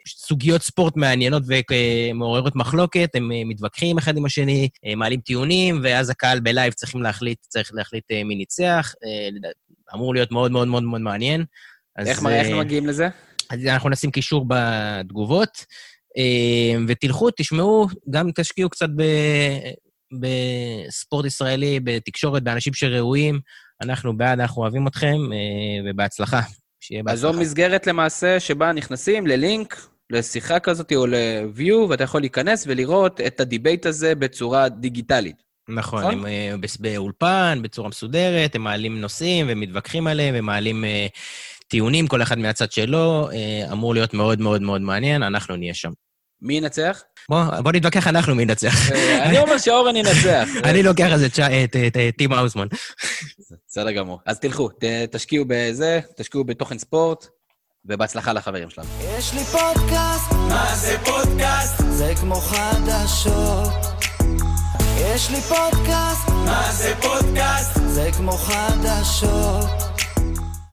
סוגיות ספורט מעניינות ומעוררות מחלוקת, הם מתווכחים אחד עם השני, מעלים טיעונים, ואז הקהל בלייב צריכים להחליט, צריך להחליט מי ניצח, אמור להיות מאוד מאוד מאוד מאוד מעניין. איך מגיעים לזה? אנחנו נשים קישור בתגובות, ותלכו, תשמעו, גם תשקיעו קצת בספורט ישראלי, בתקשורת, באנשים שראויים, אנחנו בעד, אנחנו אוהבים אתכם, ובהצלחה. אז זו מסגרת למעשה שבה נכנסים ללינק, לשיחה כזאת או לוויו, ואתה יכול להיכנס ולראות את הדיבייט הזה בצורה דיגיטלית. נכון, נכון? הם באולפן, בצורה מסודרת, הם מעלים נושאים ומתווכחים עליהם, הם מעלים טיעונים, כל אחד מהצד שלו, אמור להיות מאוד מאוד מאוד מעניין, אנחנו נהיה שם. מי ינצח? בוא, בוא נתווכח אנחנו מי ינצח. אני אומר שאורן ינצח. אני לוקח אז את טים האוזמן. בסדר גמור. אז תלכו, תשקיעו בזה, תשקיעו בתוכן ספורט, ובהצלחה לחברים שלנו. יש לי פודקאסט. מה זה פודקאסט? זה כמו חדשות. יש לי פודקאסט. מה זה פודקאסט? זה כמו חדשות.